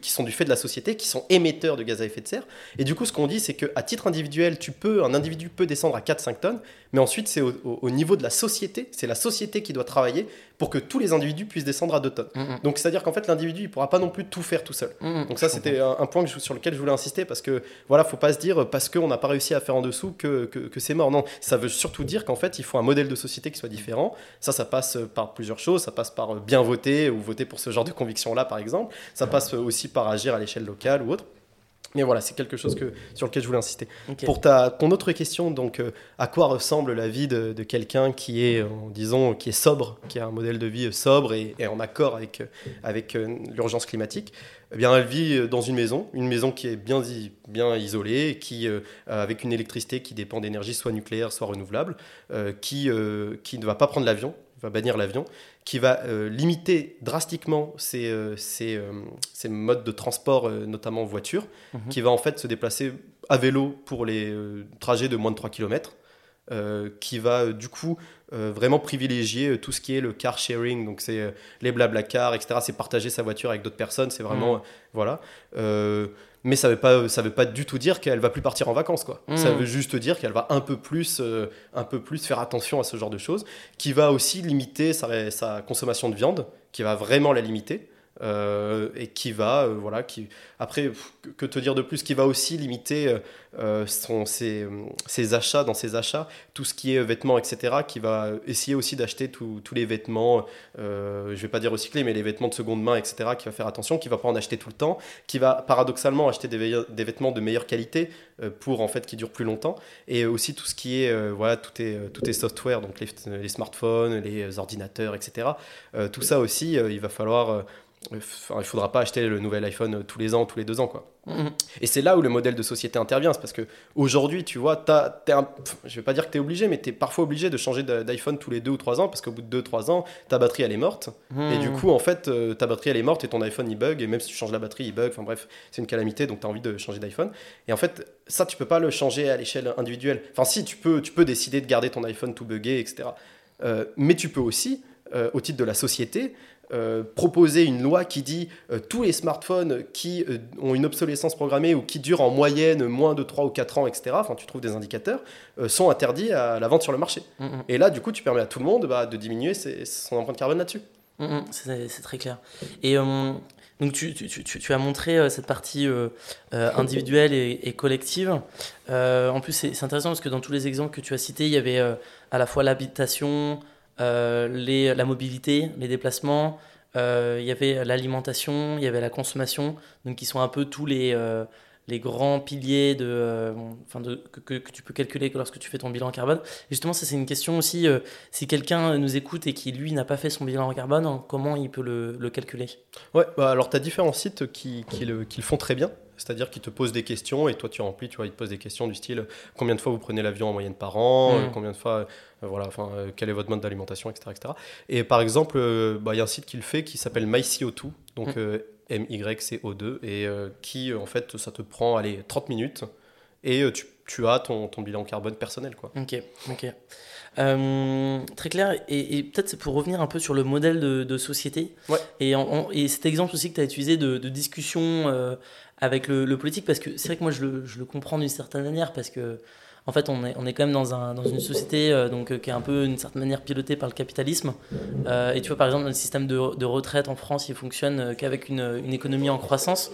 qui sont du fait de la société, qui sont émetteurs de gaz à effet de serre. Et du coup, ce qu'on dit, c'est qu'à titre individuel, tu peux, un individu peut descendre à quatre à cinq tonnes, mais ensuite, c'est au, au, au niveau de la société, c'est la société qui doit travailler pour que tous les individus puissent descendre à deux tonnes. Mm-hmm. Donc, c'est-à-dire qu'en fait, l'individu, il ne pourra pas non plus tout faire tout seul. Mm-hmm. Donc ça, c'était un, un point que je, sur lequel je voulais insister parce que voilà, faut pas se dire parce qu'on n'a pas réussi à faire en dessous que, que, que c'est mort. Non, ça veut surtout dire qu'en fait, il faut un modèle de société qui soit différent. Ça, ça passe par plusieurs choses. Ça passe par bien voter ou voter pour ce genre de conviction-là, par exemple. Ça passe aussi par agir à l'échelle locale ou autre. Mais voilà, c'est quelque chose que, sur lequel je voulais insister. Okay. Pour ta, ton autre question, donc, euh, à quoi ressemble la vie de, de quelqu'un qui est, euh, disons, qui est sobre, qui a un modèle de vie sobre et, et en accord avec, avec euh, l'urgence climatique? Eh bien, elle vit dans une maison, une maison qui est bien, bien isolée, qui, euh, avec une électricité qui dépend d'énergie soit nucléaire, soit renouvelable, euh, qui, euh, qui ne va pas prendre l'avion, va bannir l'avion, qui va euh, limiter drastiquement ses, euh, ses, euh, ses modes de transport, euh, notamment en voiture, mmh. qui va en fait se déplacer à vélo pour les euh, trajets de moins de trois kilomètres, euh, qui va euh, du coup euh, vraiment privilégier euh, tout ce qui est le car sharing, donc c'est euh, les blabla cars, et cetera. C'est partager sa voiture avec d'autres personnes, c'est vraiment... Mmh. Euh, voilà. Euh, mais ça ne veut, veut pas du tout dire qu'elle ne va plus partir en vacances, quoi. Mmh. Ça veut juste dire qu'elle va un peu, plus, euh, un peu plus faire attention à ce genre de choses, qui va aussi limiter sa, sa consommation de viande, qui va vraiment la limiter, euh, et qui va, euh, voilà, qui, après, pff, que te dire de plus, qui va aussi limiter euh, son, ses, ses achats, dans ses achats, tout ce qui est vêtements, et cetera, qui va essayer aussi d'acheter tous les vêtements, euh, je ne vais pas dire recyclés, mais les vêtements de seconde main, et cetera, qui va faire attention, qui ne va pas en acheter tout le temps, qui va paradoxalement acheter des, des vêtements de meilleure qualité euh, pour, en fait, qui durent plus longtemps, et aussi tout ce qui est, euh, voilà, tout est, tout est software, donc les, les smartphones, les ordinateurs, et cetera. Euh, tout ça aussi, euh, il va falloir... Euh, Enfin, il ne faudra pas acheter le nouvel iPhone tous les ans, tous les deux ans, quoi. Mmh. Et c'est là où le modèle de société intervient, c'est parce qu'aujourd'hui, tu vois, t'as, t'es un, pff, je ne vais pas dire que tu es obligé, mais tu es parfois obligé de changer d'iPhone tous les deux ou trois ans, parce qu'au bout de deux, trois ans, ta batterie, elle est morte. Mmh. Et du coup, en fait, euh, ta batterie, elle est morte et ton iPhone, il bug. Et même si tu changes la batterie, il bug. Enfin bref, c'est une calamité, donc tu as envie de changer d'iPhone. Et en fait, ça, tu ne peux pas le changer à l'échelle individuelle. Enfin, si, tu peux, tu peux décider de garder ton iPhone tout buggé, et cetera. Euh, mais tu peux aussi, euh, au titre de la société... Euh, proposer une loi qui dit euh, tous les smartphones qui euh, ont une obsolescence programmée ou qui durent en moyenne moins de trois ou quatre ans, et cetera, enfin tu trouves des indicateurs, euh, sont interdits à la vente sur le marché. Mmh. Et là, du coup, tu permets à tout le monde bah, de diminuer ses, son empreinte carbone là-dessus. Mmh, c'est, c'est très clair. Et euh, donc, tu, tu, tu, tu as montré euh, cette partie euh, euh, individuelle et, et collective. Euh, en plus, c'est, c'est intéressant parce que dans tous les exemples que tu as cités, il y avait euh, à la fois l'habitation... Euh, les, la mobilité, les déplacements, euh, il y avait l'alimentation, il y avait la consommation, donc qui sont un peu tous les, euh, les grands piliers de, euh, enfin de, que, que tu peux calculer lorsque tu fais ton bilan carbone. Et justement, ça c'est une question aussi, euh, si quelqu'un nous écoute et qui, lui, n'a pas fait son bilan carbone, comment il peut le, le calculer? Ouais, bah alors tu as différents sites qui, qui, le, qui le font très bien. C'est-à-dire qu'ils te posent des questions et toi tu remplis, tu vois, ils te posent des questions du style combien de fois vous prenez l'avion en moyenne par an, mmh. combien de fois, euh, voilà, enfin, euh, quel est votre mode d'alimentation, et cetera, et cetera. Et par exemple, il euh, bah, y a un site qui le fait qui s'appelle My C O deux, donc euh, M Y C O deux, et euh, qui en fait ça te prend allez, trente minutes et euh, tu, tu as ton, ton bilan carbone personnel, quoi. Ok, ok. Euh, très clair, et, et peut-être c'est pour revenir un peu sur le modèle de, de société, ouais. et, en, en, et cet exemple aussi que tu as utilisé de, de discussion euh, avec le, le politique, parce que c'est vrai que moi je le, je le comprends d'une certaine manière, parce que en fait on est, on est quand même dans, un, dans une société euh, donc, euh, qui est un peu d'une certaine manière pilotée par le capitalisme, euh, et tu vois par exemple le système de, de retraite en France, il fonctionne euh, qu'avec une, une économie en croissance.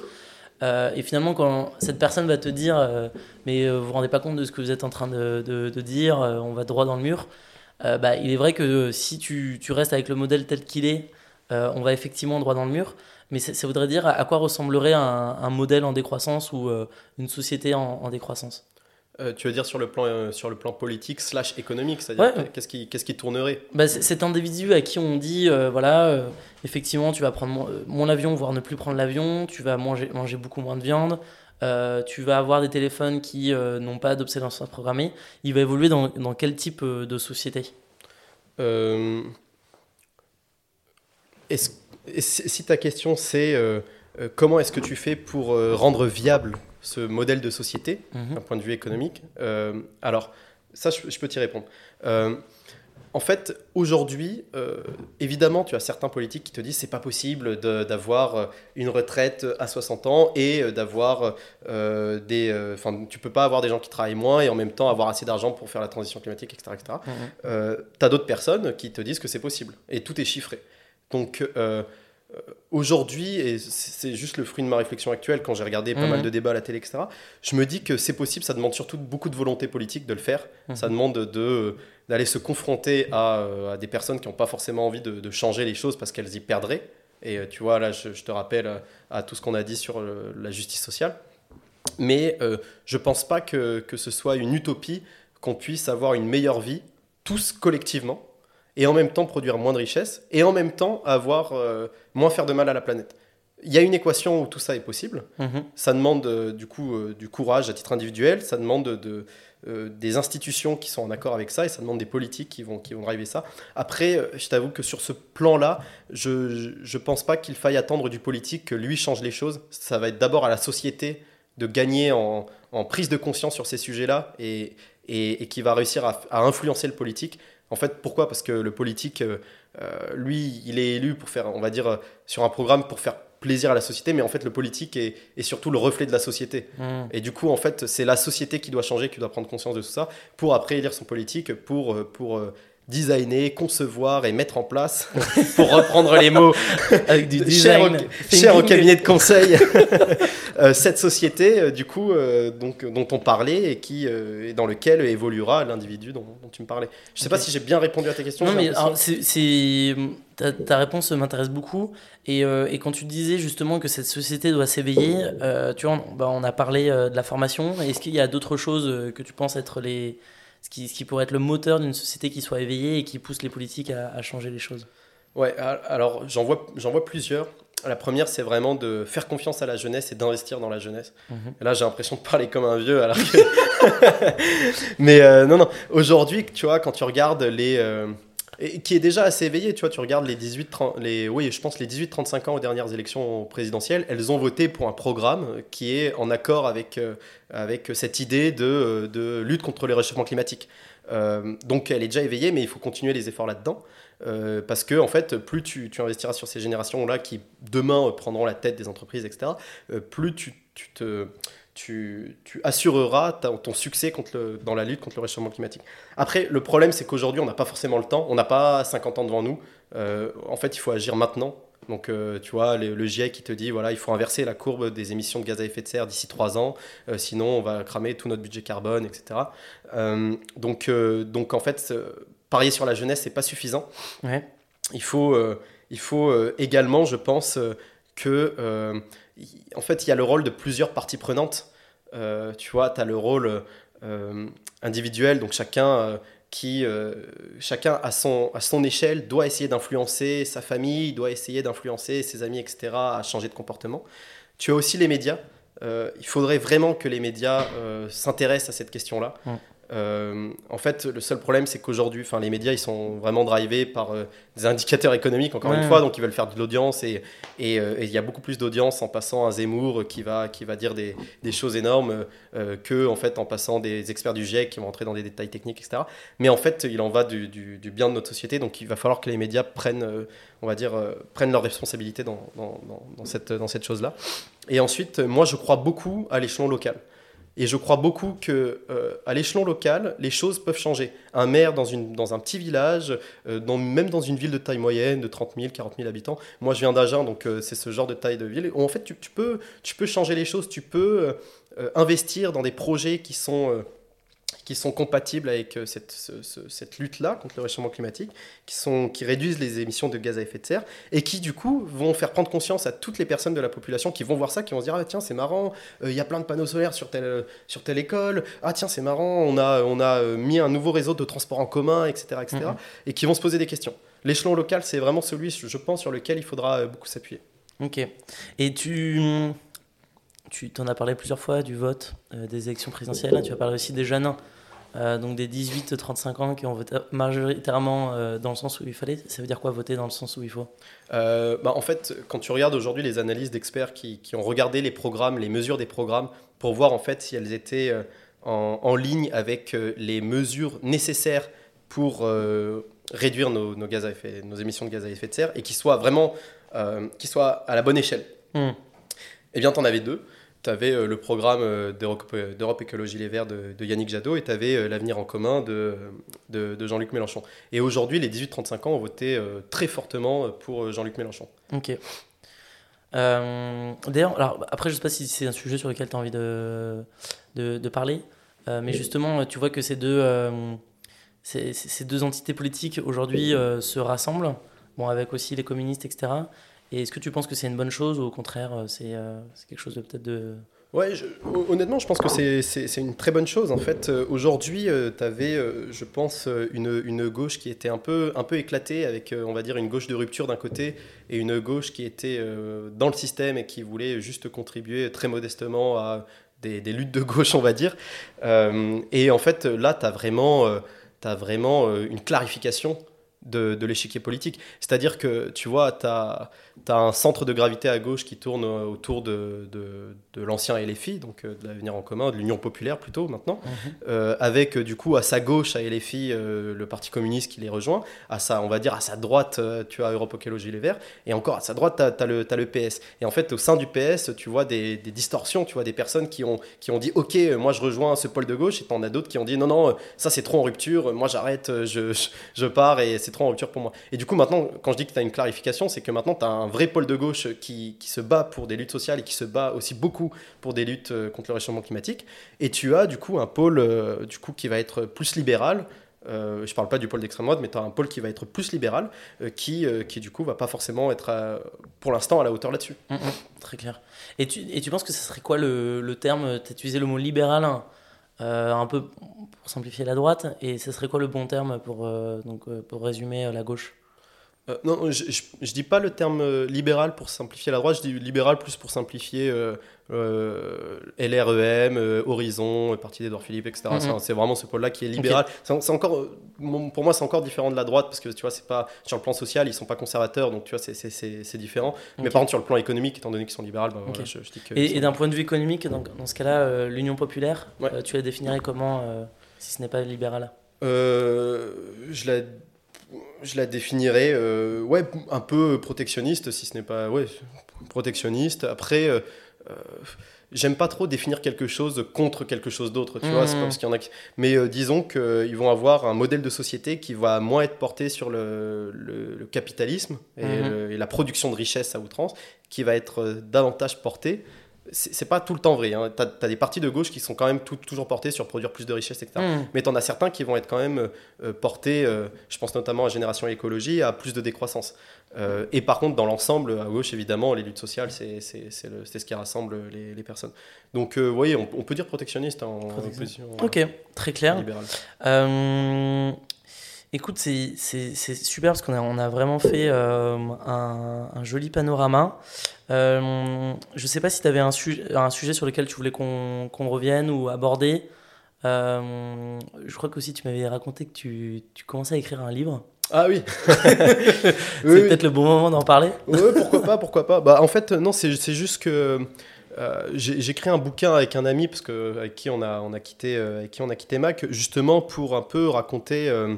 Euh, et finalement, quand cette personne va te dire euh, mais euh, vous vous rendez pas compte de ce que vous êtes en train de, de, de dire, euh, on va droit dans le mur, euh, bah, il est vrai que euh, si tu, tu restes avec le modèle tel qu'il est, euh, on va effectivement droit dans le mur, mais ça, ça voudrait dire à quoi ressemblerait un, un modèle en décroissance ou euh, une société en, en décroissance. Euh, tu veux dire sur le plan, euh, sur le plan politique slash économique, c'est-à-dire ouais. qu'est-ce, qui, qu'est-ce qui tournerait? Bah, c'est, cet individu à qui on dit, euh, voilà, euh, effectivement, tu vas prendre mon, mon avion, voire ne plus prendre l'avion, tu vas manger, manger beaucoup moins de viande, euh, tu vas avoir des téléphones qui euh, n'ont pas d'obsolescence programmée, il va évoluer dans, dans quel type euh, de société? euh, est-ce, est-ce, Si ta question c'est euh, euh, comment est-ce que tu fais pour euh, rendre viable ce modèle de société, mmh. d'un point de vue économique. Euh, alors, ça, je, je peux t'y répondre. Euh, en fait, aujourd'hui, euh, évidemment, tu as certains politiques qui te disent c'est pas possible de, d'avoir une retraite à soixante ans et d'avoir euh, des... Enfin, euh, tu peux pas avoir des gens qui travaillent moins et en même temps avoir assez d'argent pour faire la transition climatique, et cetera et cetera. Mmh. Euh, tu as d'autres personnes qui te disent que c'est possible et tout est chiffré. Donc... Euh, Aujourd'hui, et c'est juste le fruit de ma réflexion actuelle, quand j'ai regardé pas mmh. mal de débats à la télé, et cetera, je me dis que c'est possible, ça demande surtout beaucoup de volonté politique de le faire, mmh. ça demande de, d'aller se confronter à, à des personnes qui n'ont pas forcément envie de, de changer les choses parce qu'elles y perdraient, et tu vois, là, je, je te rappelle à tout ce qu'on a dit sur le, la justice sociale, mais euh, je ne pense pas que, que ce soit une utopie qu'on puisse avoir une meilleure vie, tous collectivement, et en même temps produire moins de richesses, et en même temps avoir euh, moins faire de mal à la planète. Il y a une équation où tout ça est possible. Mmh. Ça demande euh, du coup euh, du courage à titre individuel, ça demande de, euh, des institutions qui sont en accord avec ça, et ça demande des politiques qui vont, qui vont driver ça. Après, euh, je t'avoue que sur ce plan-là, je ne pense pas qu'il faille attendre du politique que lui change les choses. Ça va être d'abord à la société de gagner en, en prise de conscience sur ces sujets-là, et, et, et qui va réussir à, à influencer le politique. En fait, pourquoi ? Parce que le politique, euh, lui, il est élu pour faire, on va dire, sur un programme pour faire plaisir à la société, mais en fait, le politique est, est surtout le reflet de la société. Mmh. Et du coup, en fait, c'est la société qui doit changer, qui doit prendre conscience de tout ça, pour après élire son politique, pour, pour euh, designer, concevoir et mettre en place, pour reprendre les mots avec du design, cher au, au cabinet de conseil, euh, cette société, euh, du coup, euh, donc, dont on parlait et qui, euh, dans lequel évoluera l'individu dont, dont tu me parlais. Je ne sais okay. pas si j'ai bien répondu à ta question. Non, mais alors, c'est, c'est... Ta, ta réponse m'intéresse beaucoup. Et, euh, et quand tu disais justement que cette société doit s'éveiller, euh, tu vois, on, bah, on a parlé euh, de la formation. Est-ce qu'il y a d'autres choses que tu penses être les... Ce qui, ce qui pourrait être le moteur d'une société qui soit éveillée et qui pousse les politiques à, à changer les choses. Ouais, alors j'en vois, j'en vois plusieurs. La première, c'est vraiment de faire confiance à la jeunesse et d'investir dans la jeunesse. Mmh. Là, j'ai l'impression de parler comme un vieux. Alors que... Mais euh, non, non. Aujourd'hui, tu vois, quand tu regardes les... Euh... Et qui est déjà assez éveillé, tu vois, tu regardes les dix-huit trente, les, oui, je pense les dix-huit trente-cinq ans aux dernières élections présidentielles, elles ont voté pour un programme qui est en accord avec, euh, avec cette idée de, de lutte contre le réchauffement climatique. Euh, donc elle est déjà éveillée, mais il faut continuer les efforts là-dedans, euh, parce que en fait, plus tu, tu investiras sur ces générations-là qui demain euh, prendront la tête des entreprises, et cetera, euh, plus tu, tu te... Tu, tu assureras ta, ton succès contre le, dans la lutte contre le réchauffement climatique. Après, le problème, c'est qu'aujourd'hui, on n'a pas forcément le temps. On n'a pas cinquante ans devant nous. Euh, en fait, il faut agir maintenant. Donc, euh, tu vois, le, le GIEC qui te dit, voilà, il faut inverser la courbe des émissions de gaz à effet de serre d'ici trois ans. Euh, sinon, on va cramer tout notre budget carbone, et cetera. Euh, donc, euh, donc, en fait, parier sur la jeunesse, ce n'est pas suffisant. Ouais. Il faut, euh, il faut euh, également, je pense... Euh, que, euh, en fait, il y a le rôle de plusieurs parties prenantes. Euh, tu vois, tu as le rôle euh, individuel, donc chacun, euh, qui, euh, chacun à, son, à son échelle doit essayer d'influencer sa famille, doit essayer d'influencer ses amis, et cetera, à changer de comportement. Tu as aussi les médias. Euh, il faudrait vraiment que les médias euh, s'intéressent à cette question-là. Mmh. Euh, en fait, le seul problème, c'est qu'aujourd'hui, enfin, les médias, ils sont vraiment drivés par euh, des indicateurs économiques, encore ouais, une fois, donc ils veulent faire de l'audience, et et euh, y a beaucoup plus d'audience en passant à Zemmour qui va qui va dire des des choses énormes euh, que en fait en passant des experts du GIEC qui vont entrer dans des détails techniques, et cetera. Mais en fait, il en va du du, du bien de notre société, donc il va falloir que les médias prennent, euh, on va dire, euh, prennent leurs responsabilités dans dans dans, dans cette dans cette chose-là. Et ensuite, moi, je crois beaucoup à l'échelon local. Et je crois beaucoup qu'à euh, l'échelon local, les choses peuvent changer. Un maire dans, une, dans un petit village, euh, dans, même dans une ville de taille moyenne, de trente mille, quarante mille habitants. Moi, je viens d'Agen, donc euh, c'est ce genre de taille de ville. En fait, tu, tu, peux, tu peux changer les choses, tu peux euh, investir dans des projets qui sont, euh, qui sont compatibles avec euh, cette, ce, ce, cette lutte-là contre le réchauffement climatique, qui, sont, qui réduisent les émissions de gaz à effet de serre et qui, du coup, vont faire prendre conscience à toutes les personnes de la population qui vont voir ça, qui vont se dire « Ah, tiens, c'est marrant, il euh, y a plein de panneaux solaires sur telle, sur telle école. Ah, tiens, c'est marrant, on a, on a mis un nouveau réseau de transport en commun, et cetera et cetera » Mmh. Et qui vont se poser des questions. L'échelon local, c'est vraiment celui, je pense, sur lequel il faudra beaucoup s'appuyer. Ok. Et tu... Tu t'en as parlé plusieurs fois du vote, euh, des élections présidentielles. Là, tu as parlé aussi des jeunes, euh, donc des dix-huit à trente-cinq ans qui ont voté majoritairement euh, dans le sens où il fallait. Ça veut dire quoi, voter dans le sens où il faut ? euh, bah, En fait, quand tu regardes aujourd'hui les analyses d'experts qui, qui ont regardé les programmes, les mesures des programmes, pour voir en fait si elles étaient euh, en, en ligne avec euh, les mesures nécessaires pour euh, réduire nos, nos, gaz à effet, nos émissions de gaz à effet de serre et qui soient vraiment euh, qui soient à la bonne échelle. Mmh. Eh bien, tu en avais deux. Tu avais euh, le programme euh, d'Europe, euh, d'Europe Écologie Les Verts de, de Yannick Jadot et tu avais euh, L'Avenir en Commun de, de, de Jean-Luc Mélenchon. Et aujourd'hui, les dix-huit trente-cinq ans ont voté euh, très fortement pour euh, Jean-Luc Mélenchon. Ok. Euh, d'ailleurs, alors, après, je ne sais pas si c'est un sujet sur lequel tu as envie de, de, de parler, euh, mais oui. Justement, tu vois que ces deux, euh, ces, ces deux entités politiques aujourd'hui euh, se rassemblent, bon, avec aussi les communistes, et cetera. Et est-ce que tu penses que c'est une bonne chose ou au contraire, c'est, euh, c'est quelque chose de peut-être de... Ouais, je, honnêtement, je pense que c'est, c'est, c'est une très bonne chose. En fait, euh, aujourd'hui, euh, tu avais, euh, je pense, une, une gauche qui était un peu, un peu éclatée, avec, euh, on va dire, une gauche de rupture d'un côté et une gauche qui était euh, dans le système et qui voulait juste contribuer très modestement à des, des luttes de gauche, on va dire. Euh, et en fait, là, tu as vraiment, euh, t'as vraiment euh, une clarification de, de l'échiquier politique. C'est-à-dire que, tu vois, tu as un centre de gravité à gauche qui tourne autour de, de, de l'ancien L F I, donc de l'Avenir en Commun, de l'Union Populaire plutôt maintenant, mm-hmm. euh, avec du coup à sa gauche, à L F I, euh, le Parti communiste qui les rejoint, à sa, on va dire à sa droite, euh, tu as Europe Écologie Les Verts, et encore à sa droite, tu as le, le P S. Et en fait, au sein du P S, tu vois des, des distorsions, tu vois des personnes qui ont, qui ont dit « Ok, moi je rejoins ce pôle de gauche », et t'en as d'autres qui ont dit « Non, non, ça c'est trop en rupture, moi j'arrête, je, je, je pars et c'est trop en rupture pour moi ». Et du coup, maintenant, quand je dis que tu as une clarification, c'est que maintenant, tu as un vrai pôle de gauche qui, qui se bat pour des luttes sociales et qui se bat aussi beaucoup pour des luttes contre le réchauffement climatique. Et tu as, du coup, un pôle euh, du coup, qui va être plus libéral. Euh, je ne parle pas du pôle d'extrême droite, mais tu as un pôle qui va être plus libéral, euh, qui, euh, qui, du coup, ne va pas forcément être, à, pour l'instant, à la hauteur là-dessus. Mmh, mmh, très clair. Et tu, et tu penses que ça serait quoi le, le terme ? Tu as utilisé le mot « libéral », hein. Euh, un peu pour simplifier la droite, et ce serait quoi le bon terme pour, euh, donc, euh, pour résumer euh, la gauche ? euh, Non, je, je, je dis pas le terme euh, libéral pour simplifier la droite, je dis libéral plus pour simplifier euh, euh, L R E M, euh, Horizon, euh, parti d'Edouard Philippe, et cetera. Mm-hmm. C'est, c'est vraiment ce pôle-là qui est libéral. Okay. C'est, c'est encore, pour moi, c'est encore différent de la droite, parce que tu vois, c'est pas, sur le plan social, ils sont pas conservateurs, donc tu vois, c'est, c'est, c'est, c'est différent. Okay. Mais par contre, sur le plan économique, étant donné qu'ils sont libéraux, ben, okay. voilà, je, je dis que... Et, sont... et d'un point de vue économique, donc, dans ce cas-là, euh, l'Union populaire, ouais. euh, tu la définirais comment, euh, si ce n'est pas libérale ? euh, Je la... Je la définirais euh, ouais, un peu protectionniste, si ce n'est pas... Ouais, protectionniste. Après, euh, euh, j'aime pas trop définir quelque chose contre quelque chose d'autre, tu mmh. vois, c'est pas parce qu'il y en a qui... Mais euh, disons qu'ils euh, vont avoir un modèle de société qui va moins être porté sur le, le, le capitalisme et, mmh. le, et la production de richesse à outrance, qui va être euh, davantage porté. C'est, c'est pas tout le temps vrai, hein. T'as, t'as des partis de gauche qui sont quand même tout, toujours portés sur produire plus de richesses, et cetera. Mmh. Mais t'en as certains qui vont être quand même euh, portés, euh, je pense notamment à Génération Écologie, à plus de décroissance. Euh, et par contre, dans l'ensemble, à gauche, évidemment, les luttes sociales, c'est, c'est, c'est, le, c'est ce qui rassemble les, les personnes. Donc, euh, vous voyez, on, on peut dire protectionniste en opposition. Ok, euh, très clair. Euh, écoute, c'est, c'est, c'est super parce qu'on a, on a vraiment fait euh, un, un joli panorama. Euh, je ne sais pas si tu avais un, su- un sujet sur lequel tu voulais qu'on, qu'on revienne ou aborder. Euh, je crois qu'aussi tu m'avais raconté que tu, tu commençais à écrire un livre. Ah oui. C'est oui, peut-être oui. le bon moment d'en parler. Oui, pourquoi pas, pourquoi pas. Bah, en fait, non, c'est, c'est juste que euh, j'ai, j'ai créé un bouquin avec un ami parce que, avec, qui on a, on a quitté, euh, avec qui on a quitté Mac, justement pour un peu raconter... Euh,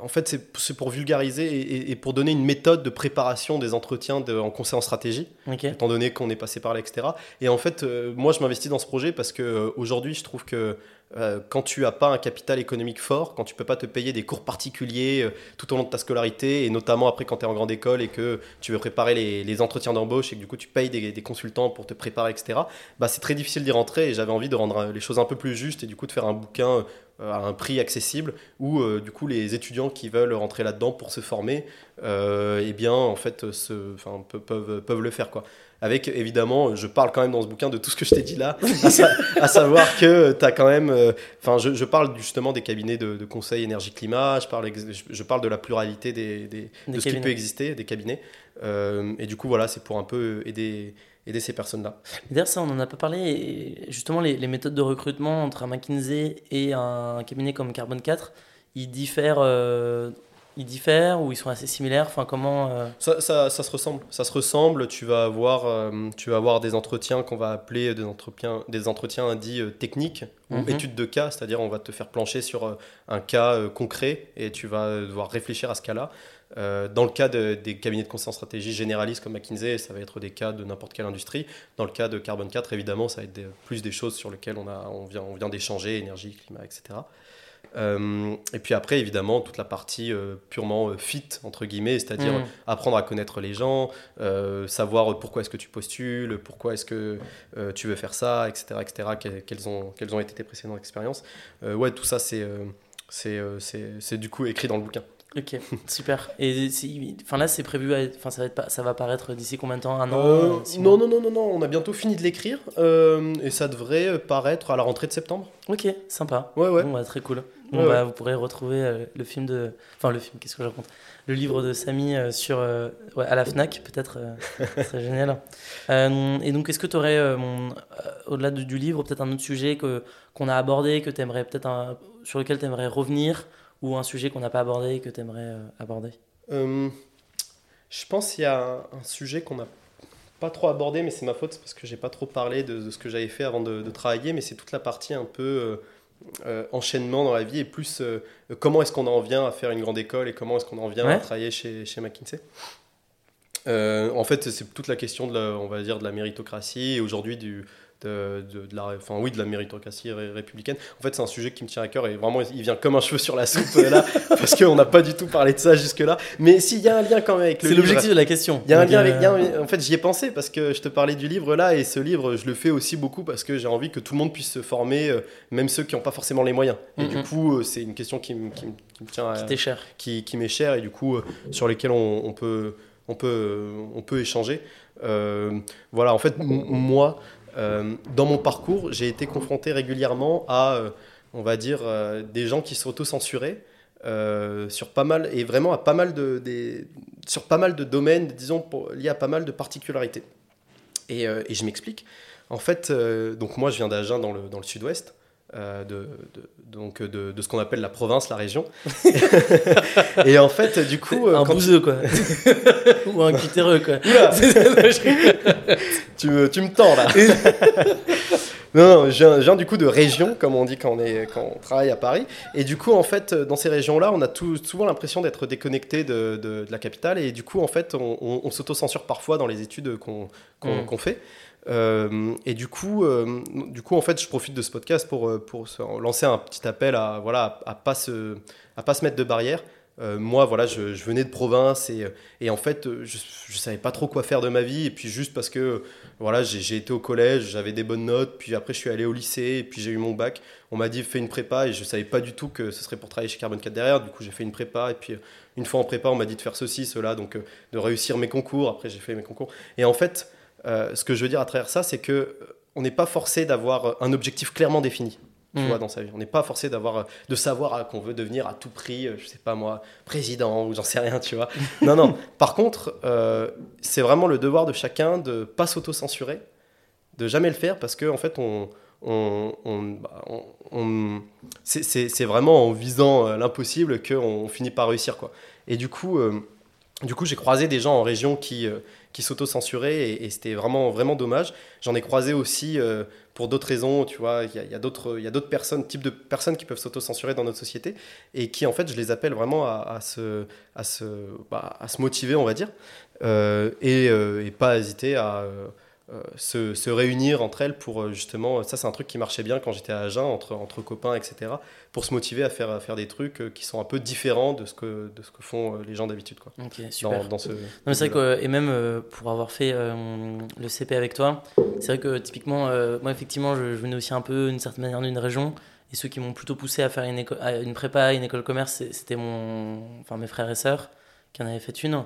En fait, c'est, c'est pour vulgariser et, et pour donner une méthode de préparation des entretiens de, en conseil en stratégie, okay. étant donné qu'on est passé par là, et cetera. Et en fait, euh, moi, je m'investis dans ce projet parce qu'aujourd'hui, euh, je trouve que euh, quand tu n'as pas un capital économique fort, quand tu ne peux pas te payer des cours particuliers euh, tout au long de ta scolarité, et notamment après quand tu es en grande école et que tu veux préparer les, les entretiens d'embauche et que du coup, tu payes des, des consultants pour te préparer, et cetera, bah, c'est très difficile d'y rentrer et j'avais envie de rendre les choses un peu plus justes et du coup, de faire un bouquin... à un prix accessible où euh, du coup les étudiants qui veulent rentrer là-dedans pour se former euh, eh bien en fait se, enfin, pe- peuvent, peuvent le faire quoi. Avec évidemment, je parle quand même dans ce bouquin de tout ce que je t'ai dit là, à, sa- à savoir que tu as quand même, enfin euh, je, je parle justement des cabinets de, de conseil énergie-climat, je parle, ex- je parle de la pluralité des, des, des de ce cabinets. Qui peut exister, des cabinets euh, et du coup voilà c'est pour un peu aider... aider ces personnes-là. D'ailleurs, ça, on n'en a pas parlé. Justement, les, les méthodes de recrutement entre un McKinsey et un cabinet comme Carbone quatre, ils diffèrent, euh, ils diffèrent ou ils sont assez similaires enfin, comment, euh... ça, ça, ça se ressemble. Ça se ressemble. Tu vas avoir, euh, tu vas avoir des entretiens qu'on va appeler des entretiens, des entretiens dits euh, techniques ou mm-hmm. études de cas, c'est-à-dire on va te faire plancher sur euh, un cas euh, concret et tu vas devoir réfléchir à ce cas-là. Euh, dans le cas de, des cabinets de conseil en stratégie généralistes comme McKinsey, ça va être des cas de n'importe quelle industrie. Dans le cas de Carbone quatre, évidemment, ça va être des, plus des choses sur lesquelles on, a, on, vient, on vient d'échanger, énergie, climat, et cetera. Euh, et puis après, évidemment, toute la partie euh, purement euh, fit, entre guillemets, c'est-à-dire mmh. apprendre à connaître les gens, euh, savoir pourquoi est-ce que tu postules, pourquoi est-ce que euh, tu veux faire ça, et cetera, et cetera. Que, quelles, ont, quelles ont été tes précédentes expériences. Euh, ouais, tout ça, c'est, euh, c'est, euh, c'est, c'est, c'est du coup écrit dans le bouquin. Ok, super. Et si, enfin là, c'est prévu, à, enfin ça va, être, ça va paraître d'ici combien de temps, un an euh, Non, non, non, non, non. On a bientôt fini de l'écrire euh, et ça devrait paraître à la rentrée de septembre. Ok, sympa. Ouais, ouais. Bon, bah, très cool. Bon, ouais, bah, ouais. Vous pourrez retrouver euh, le film de, enfin le film, qu'est-ce que je raconte ? Le livre de Sami euh, sur, euh, ouais, à la Fnac, peut-être. Euh, ça serait génial. Euh, et donc, est-ce que tu aurais, euh, euh, au-delà de, du livre, peut-être un autre sujet que qu'on a abordé, que t'aimerais peut-être un, sur lequel t'aimerais revenir? Ou un sujet qu'on n'a pas abordé et que tu aimerais euh, aborder euh, Je pense qu'il y a un, un sujet qu'on n'a pas trop abordé, mais c'est ma faute, c'est parce que je n'ai pas trop parlé de, de ce que j'avais fait avant de, de travailler, mais c'est toute la partie un peu euh, euh, enchaînement dans la vie, et plus euh, comment est-ce qu'on en vient à faire une grande école et comment est-ce qu'on en vient ouais. à travailler chez, chez McKinsey. Euh, en fait, c'est toute la question de la, on va dire, de la méritocratie, et aujourd'hui du... De, de, de, la, enfin, oui, de la méritocratie ré- républicaine. En fait, c'est un sujet qui me tient à cœur et vraiment, il vient comme un cheveu sur la soupe euh, là, parce qu'on n'a pas du tout parlé de ça jusque-là. Mais s'il y a un lien quand même avec le c'est livre. C'est l'objectif de la question. Il y a un lien avec. A, en fait, j'y ai pensé parce que je te parlais du livre là, et ce livre, je le fais aussi beaucoup parce que j'ai envie que tout le monde puisse se former, euh, même ceux qui n'ont pas forcément les moyens. Et mm-hmm. du coup, euh, c'est une question qui, m, qui, m, qui me tient à. Qui t'est chère. Qui, qui m'est chère et du coup, euh, sur lesquelles on, on, peut, on, peut, on peut échanger. Euh, voilà, en fait, m- moi. Euh, dans mon parcours, j'ai été confronté régulièrement à, euh, on va dire, euh, des gens qui s'autocensuraient euh, sur pas mal, et vraiment à pas mal de, des, sur pas mal de domaines, disons, pour, liés à pas mal de particularités. Et, euh, et je m'explique. En fait, euh, donc moi, je viens d'Agen dans le, dans le sud-ouest. Euh, de, de, donc de, de ce qu'on appelle la province, la région. Et en fait, du coup... Euh, un bouseux, tu... quoi. Ou un cutéreux, quoi. tu, me, tu me tends, là. Non, non, je viens, je viens du coup de région, comme on dit quand on, est, quand on travaille à Paris. Et du coup, en fait, dans ces régions-là, on a tout, souvent l'impression d'être déconnecté de, de, de la capitale. Et du coup, en fait, on, on, on s'autocensure parfois dans les études qu'on, qu'on, mmh. qu'on fait. Euh, et du coup, euh, du coup, en fait, je profite de ce podcast pour, pour se lancer un petit appel à, voilà, à, à pas se, à pas se mettre de barrières. Euh, moi, voilà, je, je venais de province et, et en fait, je, je savais pas trop quoi faire de ma vie. Et puis juste parce que, voilà, j'ai, j'ai été au collège, j'avais des bonnes notes. Puis après, je suis allé au lycée et puis j'ai eu mon bac. On m'a dit fais une prépa et je savais pas du tout que ce serait pour travailler chez Carbone quatre derrière. Du coup, j'ai fait une prépa et puis une fois en prépa, on m'a dit de faire ceci, cela, donc euh, de réussir mes concours. Après, j'ai fait mes concours. Et en fait. Euh, ce que je veux dire à travers ça, c'est qu'on euh, n'est pas forcé d'avoir un objectif clairement défini, tu mmh. vois, dans sa vie. On n'est pas forcé d'avoir, de savoir euh, qu'on veut devenir à tout prix, euh, je sais pas moi, président ou j'en sais rien, tu vois. Non, non. Par contre, euh, c'est vraiment le devoir de chacun de ne pas s'auto-censurer, de jamais le faire parce qu'en en fait, on... On, on, bah, on, on, c'est, c'est, c'est vraiment en visant euh, l'impossible qu'on finit par réussir, quoi. Et du coup... Euh, Du coup, j'ai croisé des gens en région qui, euh, qui s'auto-censuraient et, et c'était vraiment, vraiment dommage. J'en ai croisé aussi euh, pour d'autres raisons, tu vois. Il y a, y a d'autres, y a d'autres personnes, types de personnes qui peuvent s'auto-censurer dans notre société et qui, en fait, je les appelle vraiment à, à, se, à, se, bah, à se motiver, on va dire, euh, et, euh, et pas hésiter à euh, se, se réunir entre elles pour justement... Ça, c'est un truc qui marchait bien quand j'étais à Agen, entre, entre copains, et cetera, pour se motiver à faire, à faire des trucs qui sont un peu différents de ce que, de ce que font les gens d'habitude. Quoi. Okay, super. Dans, dans ce non, mais c'est vrai que, et même euh, pour avoir fait euh, le C P avec toi, c'est vrai que typiquement, euh, moi effectivement, je, je venais aussi un peu d'une certaine manière d'une région, et ceux qui m'ont plutôt poussé à faire une, éco- à une prépa, une école commerce, c'était mon, enfin, mes frères et sœurs qui en avaient fait une.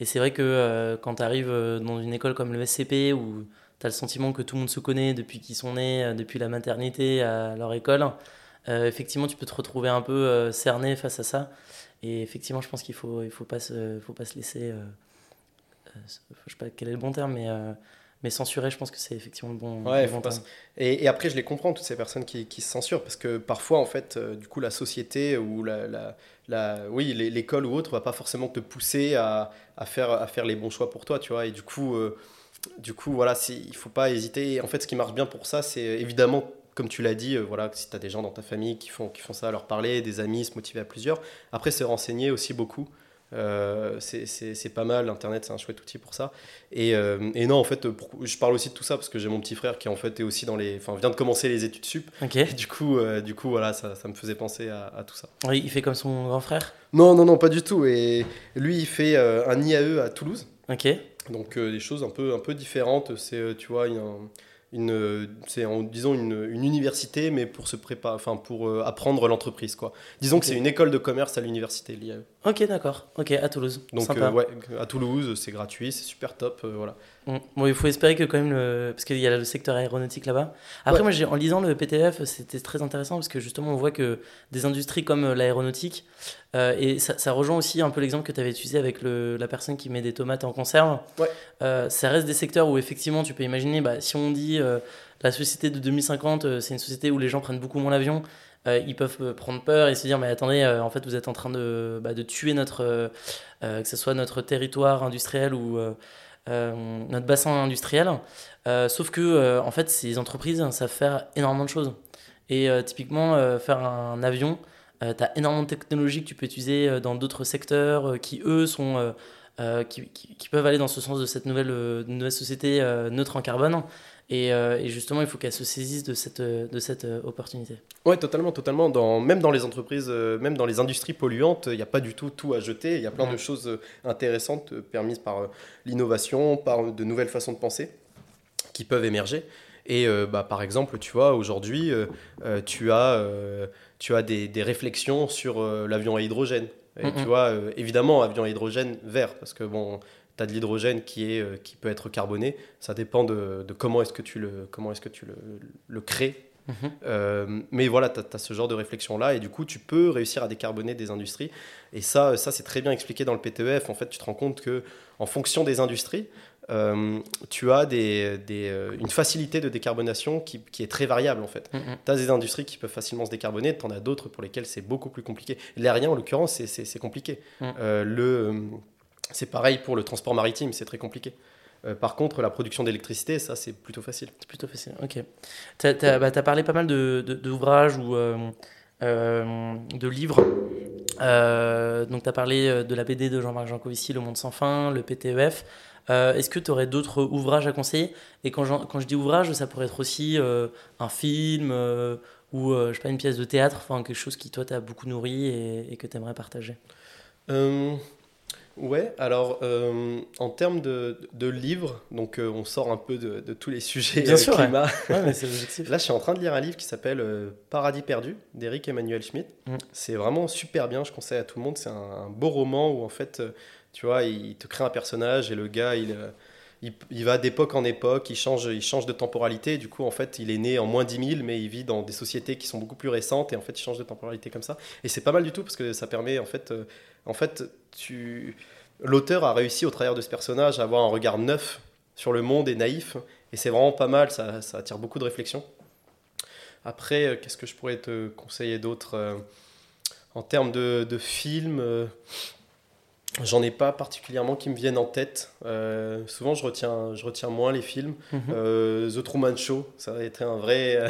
Et c'est vrai que euh, quand tu arrives dans une école comme le S C P, où tu as le sentiment que tout le monde se connaît depuis qu'ils sont nés, depuis la maternité à leur école, Euh, effectivement tu peux te retrouver un peu euh, cerné face à ça et effectivement je pense qu'il faut, il faut, pas, se, faut pas se laisser euh, euh, je sais pas quel est le bon terme mais, euh, mais censurer, je pense que c'est effectivement le bon, ouais, le bon terme. Et, et après je les comprends toutes ces personnes qui, qui se censurent parce que parfois en fait euh, du coup la société ou la, la, la, oui, l'école ou autre va pas forcément te pousser à, à, faire, à faire les bons choix pour toi, tu vois, et du coup, euh, du coup voilà, il faut pas hésiter. Et en fait ce qui marche bien pour ça, c'est évidemment comme tu l'as dit, euh, voilà, si tu as des gens dans ta famille qui font, qui font ça, leur parler, des amis, se motiver à plusieurs. Après, se renseigner aussi beaucoup. Euh, c'est, c'est, c'est pas mal, Internet, c'est un chouette outil pour ça. Et, euh, et non, en fait, pour, je parle aussi de tout ça parce que j'ai mon petit frère qui, en fait, est aussi dans les, enfin, vient de commencer les études sup. Okay. Et du coup, euh, du coup voilà, ça, ça me faisait penser à, à tout ça. Oui, il fait comme son grand frère ? Non, non, non, pas du tout. Et lui, il fait euh, un I A E à Toulouse. Ok. Donc, euh, des choses un peu, un peu différentes. C'est, euh, tu vois, il y a un... c'est en disons une, une université, mais pour se préparer, enfin pour euh, apprendre l'entreprise, quoi. Disons okay. que c'est une école de commerce à l'université, l'I A E. Ok, d'accord. Ok, à Toulouse. Donc sympa. Euh, ouais, à Toulouse, c'est gratuit, c'est super top, euh, voilà. Bon, il faut espérer que quand même le... parce qu'il y a le secteur aéronautique là-bas. Après, ouais. moi, j'ai... en lisant le P T E F, c'était très intéressant parce que justement, on voit que des industries comme l'aéronautique euh, et ça, ça rejoint aussi un peu l'exemple que tu avais utilisé avec le... la personne qui met des tomates en conserve. Ouais. Euh, ça reste des secteurs où effectivement, tu peux imaginer, bah, si on dit Euh, la société de deux mille cinquante, euh, c'est une société où les gens prennent beaucoup moins l'avion, euh, ils peuvent euh, prendre peur et se dire mais attendez, euh, en fait vous êtes en train de, bah, de tuer notre euh, euh, que ce soit notre territoire industriel ou euh, euh, notre bassin industriel, euh, sauf que euh, en fait ces entreprises savent faire énormément de choses et euh, typiquement euh, faire un, un avion, euh, t'as énormément de technologies que tu peux utiliser dans d'autres secteurs euh, qui eux sont euh, euh, qui, qui, qui peuvent aller dans ce sens de cette nouvelle, euh, nouvelle société euh, neutre en carbone. Et, euh, et justement, il faut qu'elles se saisissent de cette, de cette euh, opportunité. Oui, totalement, totalement. Dans, même dans les entreprises, euh, même dans les industries polluantes, il n'y a pas du tout tout à jeter. Il y a plein mmh. de choses intéressantes permises par euh, l'innovation, par de nouvelles façons de penser qui peuvent émerger. Et euh, bah, par exemple, tu vois, aujourd'hui, euh, euh, tu as, euh, tu as des, des réflexions sur euh, l'avion à hydrogène. Et, mmh. tu vois, euh, évidemment, avion à hydrogène vert, parce que bon... tu as de l'hydrogène qui, est, qui peut être carboné. Ça dépend de, de comment est-ce que tu le, comment est-ce que tu le, le crées. Mmh. Euh, mais voilà, tu as ce genre de réflexion-là. Et du coup, tu peux réussir à décarboner des industries. Et ça, ça c'est très bien expliqué dans le P T E F. En fait, tu te rends compte qu'en fonction des industries, euh, tu as des, des, une facilité de décarbonation qui, qui est très variable, en fait. Mmh. Tu as des industries qui peuvent facilement se décarboner. Tu en as d'autres pour lesquelles c'est beaucoup plus compliqué. L'aérien, en l'occurrence, c'est, c'est, c'est compliqué. Mmh. Euh, le... C'est pareil pour le transport maritime, c'est très compliqué. Euh, par contre, la production d'électricité, ça, c'est plutôt facile. C'est plutôt facile, ok. T'as, t'as, bah, t'as parlé pas mal de, de, d'ouvrages ou euh, euh, de livres. Euh, donc, t'as parlé de la B D de Jean-Marc Jancovici, Le Monde sans fin, le P T E F. Euh, est-ce que tu aurais d'autres ouvrages à conseiller ? Et quand je, quand je dis ouvrage, ça pourrait être aussi euh, un film euh, ou euh, je sais pas, une pièce de théâtre, enfin quelque chose qui, toi, t'as beaucoup nourri et, et que t'aimerais partager. Euh... Ouais, alors euh, en termes de, de livres, donc euh, on sort un peu de, de tous les sujets Bien euh, sûr, climat. Ouais. Ouais, mais c'est l'objectif. Là, je suis en train de lire un livre qui s'appelle euh, Paradis perdu d'Eric Emmanuel Schmidt. Mm. C'est vraiment super bien, je conseille à tout le monde. C'est un, un beau roman où en fait, euh, tu vois, il te crée un personnage et le gars, il, euh, il, il va d'époque en époque, il change, il change de temporalité. Du coup, en fait, il est né en moins dix mille, mais il vit dans des sociétés qui sont beaucoup plus récentes et en fait, il change de temporalité comme ça. Et c'est pas mal du tout parce que ça permet en fait... Euh, En fait, tu... l'auteur a réussi au travers de ce personnage à avoir un regard neuf sur le monde et naïf. Et c'est vraiment pas mal, ça, ça attire beaucoup de réflexion. Après, qu'est-ce que je pourrais te conseiller d'autre ? En termes de, de films, euh, j'en ai pas particulièrement qui me viennent en tête. Euh, souvent, je retiens, je retiens moins les films. Mm-hmm. Euh, The Truman Show, ça a été un vrai, euh,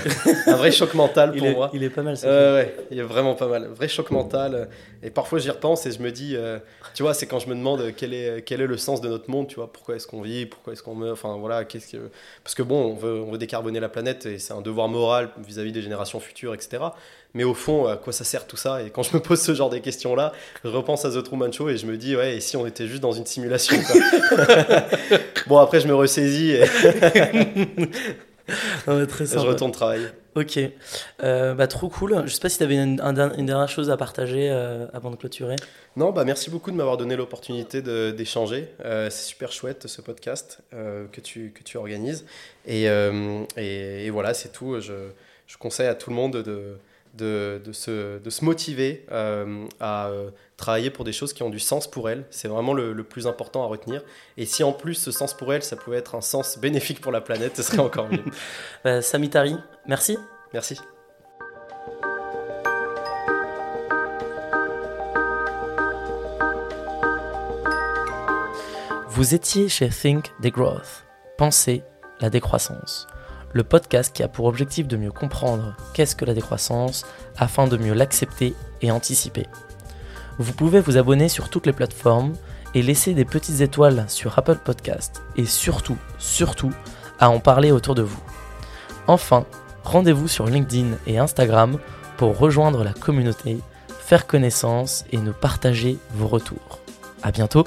un vrai choc mental pour il est, moi. Il est pas mal, ce euh, film. Ouais, il est vraiment pas mal. Vrai choc mental. Et parfois, j'y repense et je me dis, euh, tu vois, c'est quand je me demande quel est, quel est le sens de notre monde, tu vois, pourquoi est-ce qu'on vit, pourquoi est-ce qu'on meurt, enfin voilà, qu'est-ce que... Parce que bon, on veut, on veut décarboner la planète et c'est un devoir moral vis-à-vis des générations futures, et cetera. Mais au fond, à quoi ça sert tout ça ? Et quand je me pose ce genre de questions-là, je repense à The Truman Show et je me dis, ouais, et si on était juste dans une simulation, quoi. Bon, après, je me ressaisis et non, très simple. Je retourne travailler. Ok, euh, bah, trop cool. Je sais pas si tu avais une, une, une dernière chose à partager euh, avant de clôturer. Non, bah, merci beaucoup de m'avoir donné l'opportunité de, d'échanger. Euh, c'est super chouette ce podcast euh, que, tu, que tu organises. Et, euh, et, et voilà, c'est tout. Je, je conseille à tout le monde de... De, de, se, de se motiver euh, à euh, travailler pour des choses qui ont du sens pour elle. C'est vraiment le, le plus important à retenir. Et si en plus ce sens pour elle, ça pouvait être un sens bénéfique pour la planète, ce serait encore mieux. bah, Sami Tahri, merci. Merci. Vous étiez chez Think Degrowth, Pensez la décroissance. Le podcast qui a pour objectif de mieux comprendre qu'est-ce que la décroissance afin de mieux l'accepter et anticiper. Vous pouvez vous abonner sur toutes les plateformes et laisser des petites étoiles sur Apple Podcasts et surtout, surtout, à en parler autour de vous. Enfin, rendez-vous sur LinkedIn et Instagram pour rejoindre la communauté, faire connaissance et nous partager vos retours. À bientôt!